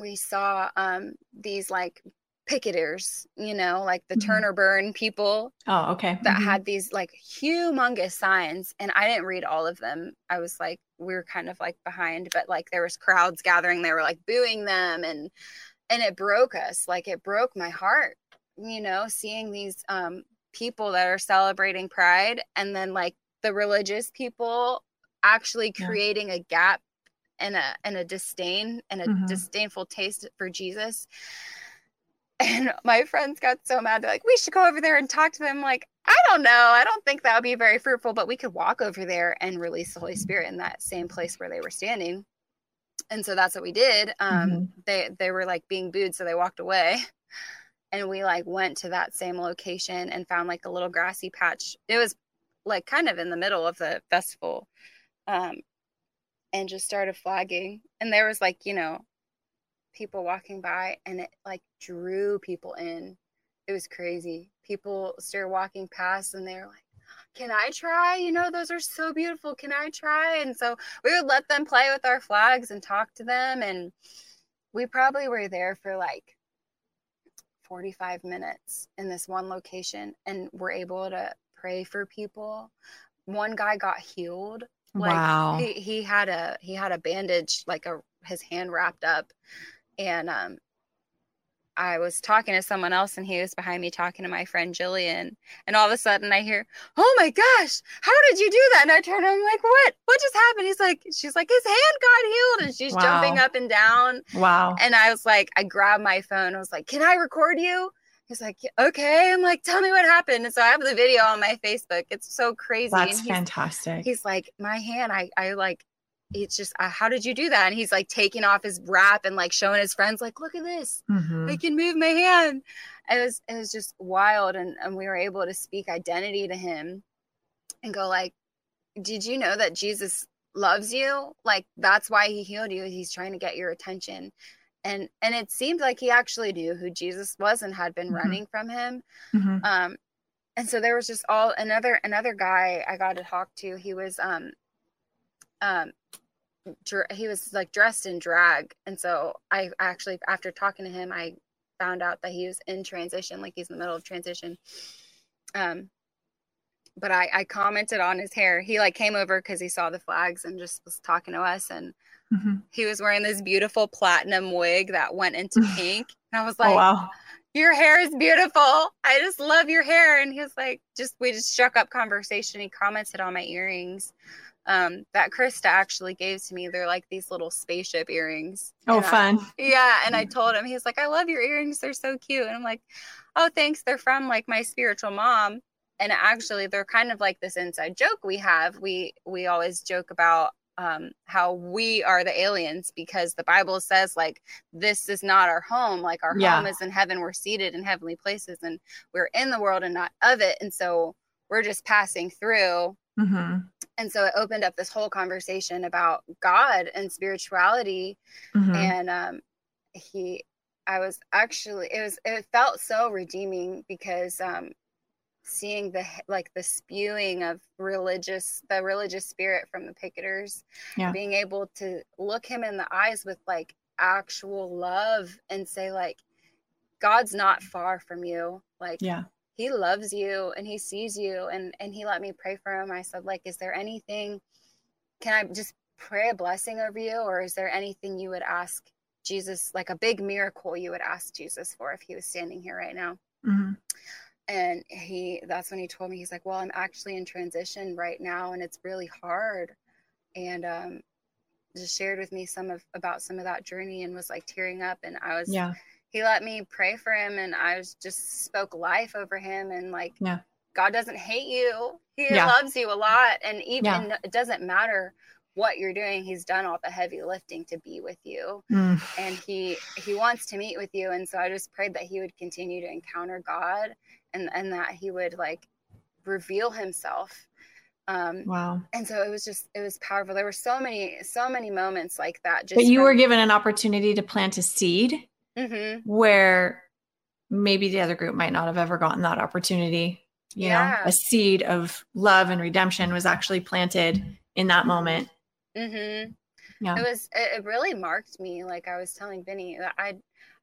we saw um, these like picketers, you know, like the mm-hmm. turn or burn people. Oh, okay. That mm-hmm. had these like humongous signs. And I didn't read all of them. I was like, we were kind of like behind, but like there was crowds gathering. They were like booing them. And, and it broke us. Like it broke my heart, you know, seeing these um, people that are celebrating pride. And then like the religious people actually yeah. creating a gap and a, and a disdain and a mm-hmm. disdainful taste for Jesus. And my friends got so mad. They're like, we should go over there and talk to them. Like, I don't know. I don't think that would be very fruitful, but we could walk over there and release the Holy Spirit in that same place where they were standing. And so that's what we did. Um, mm-hmm. They, they were like being booed. So they walked away, and we like went to that same location and found like a little grassy patch. It was like kind of in the middle of the festival. Um, and just started flagging. And there was like, you know, people walking by, and it like drew people in. It was crazy. People started walking past, and they're like, can I try? You know, those are so beautiful. Can I try? And so we would let them play with our flags and talk to them. And we probably were there for like forty-five minutes in this one location, and were able to pray for people. One guy got healed. Like wow. he, he had a, he had a bandage, like a, his hand wrapped up. And, um, I was talking to someone else, and he was behind me talking to my friend Jillian. And all of a sudden I hear, oh my gosh, how did you do that? And I turn and I'm like, what, what just happened? He's like, she's like, his hand got healed. And she's wow. jumping up and down. Wow. And I was like, I grabbed my phone. I was like, can I record you? He's like, okay. I'm like, tell me what happened. And so I have the video on my Facebook. It's so crazy. That's he's, fantastic. He's like, my hand, I, I like, it's just, uh, how did you do that? And he's like taking off his wrap and like showing his friends, like, look at this, mm-hmm. I can move my hand. It was, it was just wild. And, and we were able to speak identity to him and go like, did you know that Jesus loves you? Like, that's why he healed you. He's trying to get your attention. And and it seemed like he actually knew who Jesus was and had been mm-hmm. running from him. Mm-hmm. Um, and so there was just all another another guy I got to talk to. He was um um dr- he was like dressed in drag, and so I actually after talking to him, I found out that he was in transition, like he's in the middle of transition. Um, but I I commented on his hair. He like came over because he saw the flags and just was talking to us and. Mm-hmm. He was wearing this beautiful platinum wig that went into pink. And I was like, oh, wow. Your hair is beautiful. I just love your hair. And he was like, just, we just struck up conversation. He commented on my earrings um, that Krista actually gave to me. They're like these little spaceship earrings. Oh, and fun. I, yeah. And I told him, he was like, I love your earrings. They're so cute. And I'm like, oh, thanks. They're from like my spiritual mom. And actually they're kind of like this inside joke we have. We, we always joke about, Um, how we are the aliens, because the Bible says like, this is not our home. Like our yeah. home is in heaven. We're seated in heavenly places, and we're in the world and not of it. And so we're just passing through. Mm-hmm. And so it opened up this whole conversation about God and spirituality. Mm-hmm. And um, he, I was actually, it was, it felt so redeeming, because um, seeing the like the spewing of religious the religious spirit from the picketers, yeah. being able to look him in the eyes with like actual love and say like, God's not far from you, like yeah. he loves you and he sees you. And and he let me pray for him. I said like, is there anything, can I just pray a blessing over you, or is there anything you would ask Jesus, like a big miracle you would ask Jesus for if he was standing here right now? Mm-hmm. And he, that's when he told me, he's like, well, I'm actually in transition right now, and it's really hard. And um, just shared with me some of, about some of that journey, and was like tearing up. And I was, yeah. he let me pray for him, and I was just spoke life over him. And like, yeah. God doesn't hate you. He yeah. loves you a lot. And even yeah. it doesn't matter what you're doing. He's done all the heavy lifting to be with you. Mm. And he, he wants to meet with you. And so I just prayed that he would continue to encounter God, and, and that he would like reveal himself. Um, wow. And so it was just, it was powerful. There were so many, so many moments like that. Just but you from- were given an opportunity to plant a seed mm-hmm. where maybe the other group might not have ever gotten that opportunity. You yeah. know, a seed of love and redemption was actually planted in that moment. Mm-hmm. Yeah. It was, it really marked me. Like I was telling Vinny that I,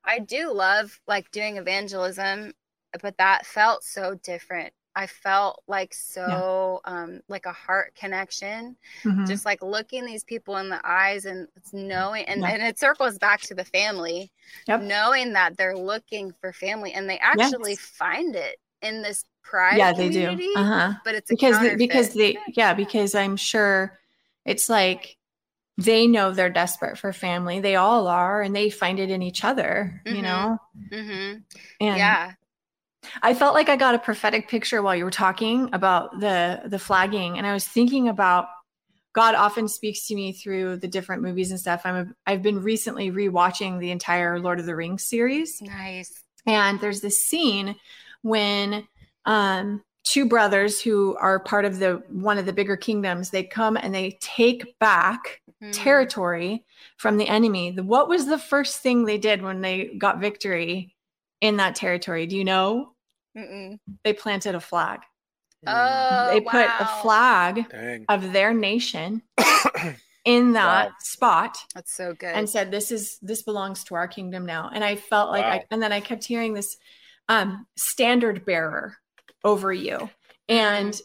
I do love like doing evangelism, but that felt so different. I felt like so, yeah. um, like a heart connection, mm-hmm. just like looking these people in the eyes and knowing, and, yeah. and it circles back to the family, yep. knowing that they're looking for family and they actually yes. find it in this pride yeah, community, they do. Uh-huh. But it's a because the, because they, yeah, because I'm sure it's like, they know they're desperate for family. They all are. And they find it in each other, mm-hmm. you know? Mm-hmm. And yeah. I felt like I got a prophetic picture while you were talking about the, the flagging. And I was thinking about God often speaks to me through the different movies and stuff. I'm a, I've been recently rewatching the entire Lord of the Rings series. Nice. And there's this scene when um, two brothers who are part of the, one of the bigger kingdoms, they come and they take back mm-hmm. territory from the enemy. The, what was the first thing they did when they got victory in that territory? Do you know? Mm-mm. They planted a flag. Oh, they put wow. a flag Dang. Of their nation in that wow. spot. That's so good. And said, this is, this belongs to our kingdom now. And I felt like, wow. I, and then I kept hearing this um, standard bearer over you. And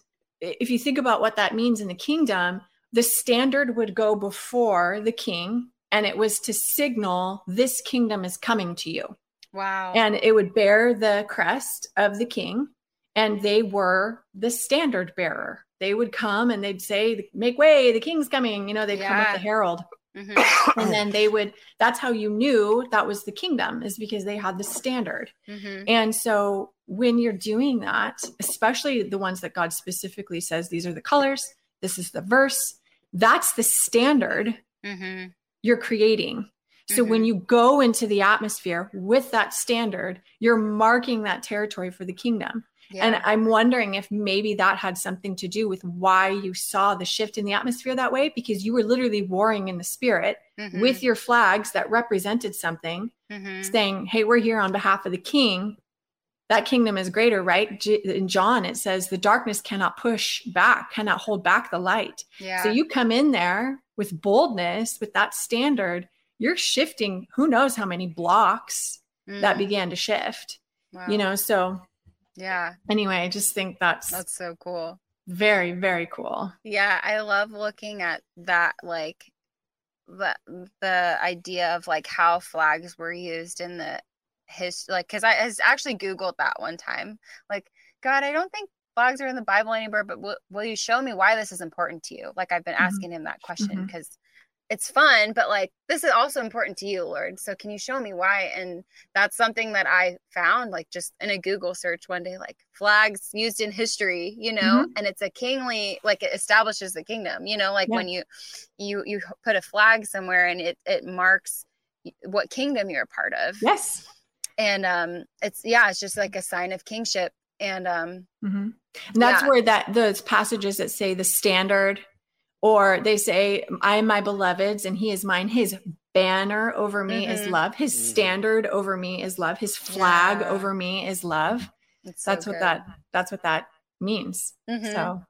if you think about what that means in the kingdom, the standard would go before the king, and it was to signal this kingdom is coming to you. Wow. And it would bear the crest of the king, and they were the standard bearer. They would come and they'd say, make way, the king's coming. You know, they'd yeah. come with the herald. Mm-hmm. And then they would, that's how you knew that was the kingdom, is because they had the standard. Mm-hmm. And so when you're doing that, especially the ones that God specifically says, these are the colors, this is the verse, that's the standard mm-hmm. you're creating. So mm-hmm. when you go into the atmosphere with that standard, you're marking that territory for the kingdom. Yeah. And I'm wondering if maybe that had something to do with why you saw the shift in the atmosphere that way, because you were literally warring in the spirit mm-hmm. with your flags that represented something, mm-hmm. saying, hey, we're here on behalf of the king. That kingdom is greater, right? In John, it says the darkness cannot push back, cannot hold back the light. Yeah. So you come in there with boldness, with that standard. You're shifting who knows how many blocks mm. that began to shift, wow. you know? So yeah. Anyway, I just think that's, that's so cool. Very, very cool. Yeah. I love looking at that. Like the, the idea of like how flags were used in the his, like, cause I, I actually Googled that one time, like, God, I don't think flags are in the Bible anywhere, but w- will you show me why this is important to you? Like I've been mm-hmm. asking him that question mm-hmm. cause it's fun, but like, this is also important to you, Lord. So can you show me why? And that's something that I found like just in a Google search one day, like flags used in history, you know, mm-hmm. and it's a kingly, like it establishes the kingdom, you know, like yeah. when you, you, you put a flag somewhere and it, it marks what kingdom you're a part of. Yes. And, um, it's, yeah, it's just like a sign of kingship. And, um, mm-hmm. and that's yeah. where that, those passages that say the standard, or they say, I am my beloved's and he is mine. His banner over me mm-hmm. is love. His mm-hmm. standard over me is love. His flag yeah. over me is love. It's that's so what good. that, that's what that means. Mm-hmm. So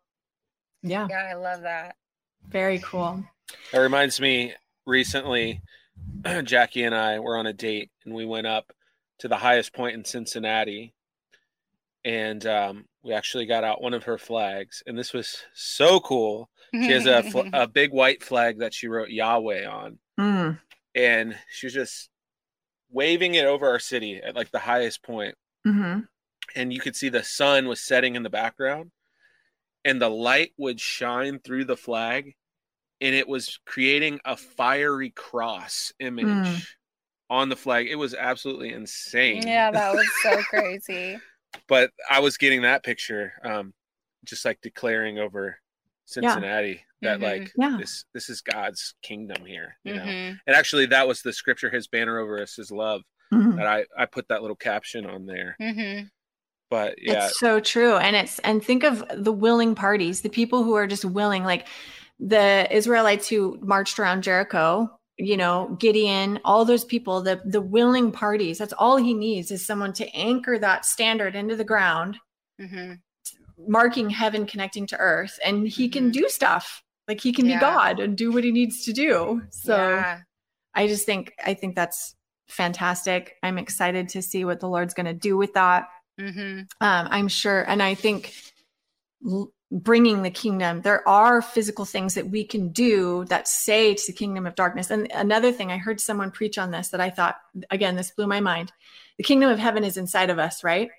yeah. Yeah. I love that. Very cool. It reminds me recently, Jackie and I were on a date and we went up to the highest point in Cincinnati and, um, we actually got out one of her flags, and this was so cool. She has a, fl- a big white flag that she wrote Yahweh on, mm. and she was just waving it over our city at like the highest point. Mm-hmm. And you could see the sun was setting in the background, and the light would shine through the flag, and it was creating a fiery cross image mm. on the flag. It was absolutely insane. Yeah, that was so crazy. But I was getting that picture, um, just like declaring over Cincinnati yeah. that mm-hmm. like yeah. this this is God's kingdom here, you mm-hmm. know. And actually, that was the scripture. His banner over us is love. Mm-hmm. That I I put that little caption on there. Mm-hmm. But yeah, it's so true. And it's and think of the willing parties, the people who are just willing, like the Israelites who marched around Jericho you know, Gideon, all those people, the the willing parties. That's all he needs is someone to anchor that standard into the ground, mm-hmm. marking heaven, connecting to earth. And he can do stuff. Like he can yeah. be God and do what he needs to do. So yeah. I just think, I think that's fantastic. I'm excited to see what the Lord's going to do with that. Mm-hmm. Um, I'm sure. And I think l- bringing the kingdom, there are physical things that we can do that say to the kingdom of darkness. And another thing, I heard someone preach on this that I thought, again, this blew my mind. The kingdom of heaven is inside of us, right?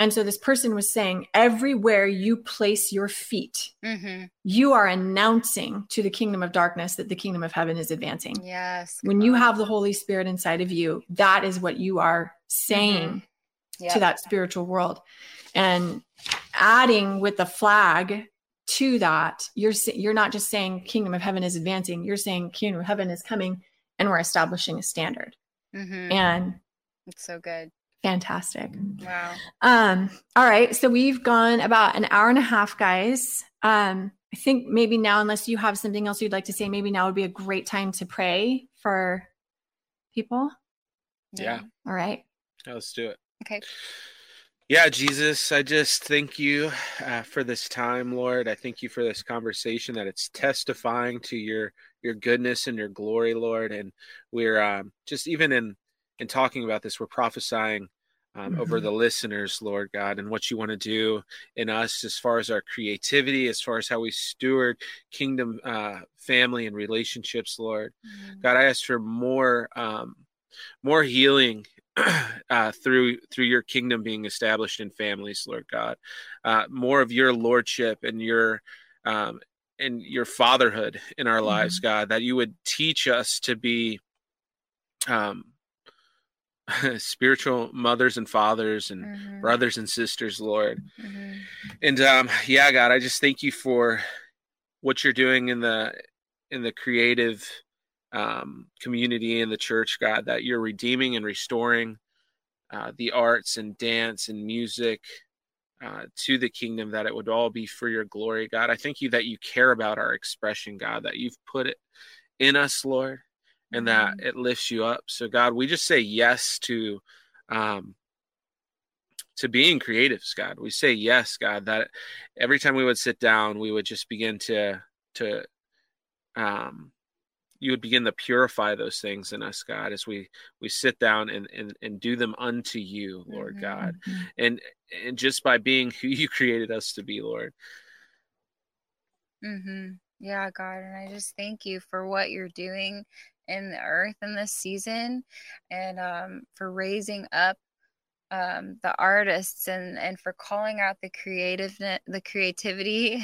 And so this person was saying, everywhere you place your feet, mm-hmm. you are announcing to the kingdom of darkness that the kingdom of heaven is advancing. Yes. When you have the Holy Spirit inside of you, that is what you are saying mm-hmm. yep. to that spiritual world. And adding with the flag to that, you're you're not just saying kingdom of heaven is advancing. You're saying kingdom of heaven is coming, and we're establishing a standard. Mm-hmm. And it's so good. Fantastic. Wow. Um, all right. So we've gone about an hour and a half, guys. Um, I think maybe now, unless you have something else you'd like to say, maybe now would be a great time to pray for people. Yeah. All right. Yeah, let's do it. Okay. Yeah, Jesus, I just thank you uh, for this time, Lord. I thank you for this conversation, that it's testifying to your, your goodness and your glory, Lord. And we're um, just even in, And talking about this, we're prophesying um, mm-hmm. over the listeners, Lord God, and what you want to do in us as far as our creativity, as far as how we steward kingdom, uh, family, and relationships, Lord. Mm-hmm. God, I ask for more, um, more healing uh, through through your kingdom being established in families, Lord God. Uh, more of your lordship and your um, and your fatherhood in our mm-hmm. lives, God. That you would teach us to be. Um, spiritual mothers and fathers and mm-hmm. brothers and sisters, Lord. Mm-hmm. And um, yeah, God, I just thank you for what you're doing in the, in the creative um, community in the church, God, that you're redeeming and restoring uh, the arts and dance and music uh, to the kingdom, that it would all be for your glory, God. I thank you that you care about our expression, God, that you've put it in us, Lord. And that it lifts you up. So God, we just say yes to, um, to being creatives, God. We say yes, God, that every time we would sit down, we would just begin to, to, um, you would begin to purify those things in us, God, as we, we sit down and, and, and do them unto you, Lord mm-hmm. God. And, and just by being who you created us to be, Lord. Mm-hmm. Yeah, God. And I just thank you for what you're doing in the earth in this season, and um, for raising up um, the artists, and, and for calling out the creative, the creativity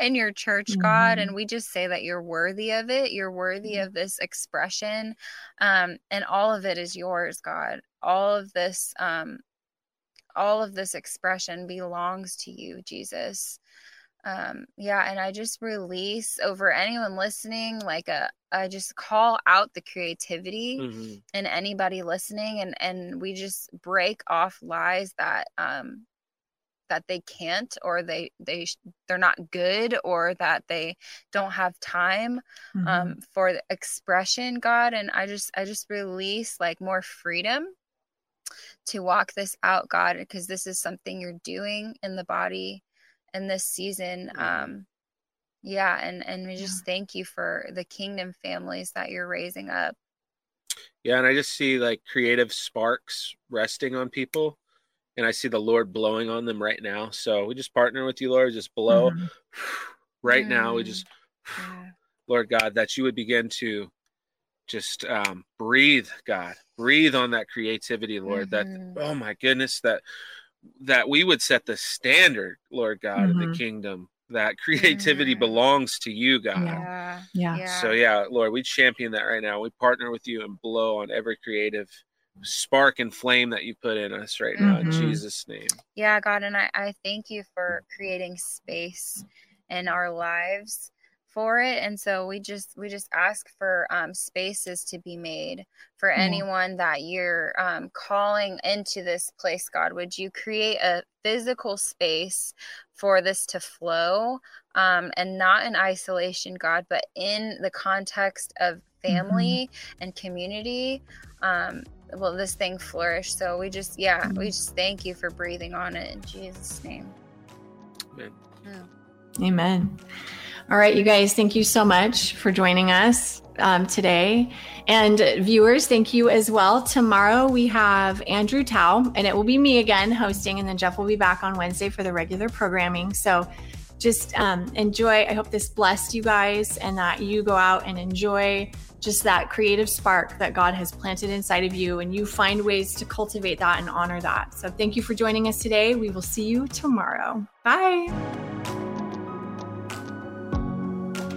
in your church, mm-hmm. God. And we just say that you're worthy of it. You're worthy mm-hmm. of this expression. Um, and all of it is yours, God. All of this, um, all of this expression belongs to you, Jesus. Um, yeah. And I just release over anyone listening, like a, I just call out the creativity mm-hmm. in anybody listening. And, and we just break off lies that, um, that they can't, or they, they, they're not good, or that they don't have time, mm-hmm. um, for the expression, God. And I just, I just release like more freedom to walk this out, God, because this is something you're doing in the body in this season. Um, yeah. And, and we just yeah. thank you for the kingdom families that you're raising up. Yeah. And I just see like creative sparks resting on people, and I see the Lord blowing on them right now. So we just partner with you, Lord, just blow mm-hmm. right mm-hmm. now. We just, yeah. Lord God, that you would begin to just um, breathe, God, breathe on that creativity, Lord, mm-hmm. that, oh my goodness, that, that we would set the standard, Lord God, mm-hmm. in the kingdom, that creativity mm-hmm. belongs to you, God. Yeah. yeah. So yeah, Lord, we champion that right now. We partner with you and blow on every creative spark and flame that you put in us right now mm-hmm. in Jesus' name. Yeah, God. And I, I thank you for creating space in our lives for it. And so we just, we just ask for um, spaces to be made for mm-hmm. anyone that you're um, calling into this place, God. Would you create a physical space for this to flow um, and not in isolation, God, but in the context of family mm-hmm. and community, um, will this thing flourish. So we just, yeah, mm-hmm. we just thank you for breathing on it in Jesus' name. Amen. Yeah. Amen. All right, you guys, thank you so much for joining us um, today. And viewers, thank you as well. Tomorrow we have Andrew Tao, and it will be me again hosting, and then Jeff will be back on Wednesday for the regular programming. So just um, enjoy. I hope this blessed you guys and that you go out and enjoy just that creative spark that God has planted inside of you, and you find ways to cultivate that and honor that. So thank you for joining us today. We will see you tomorrow. Bye.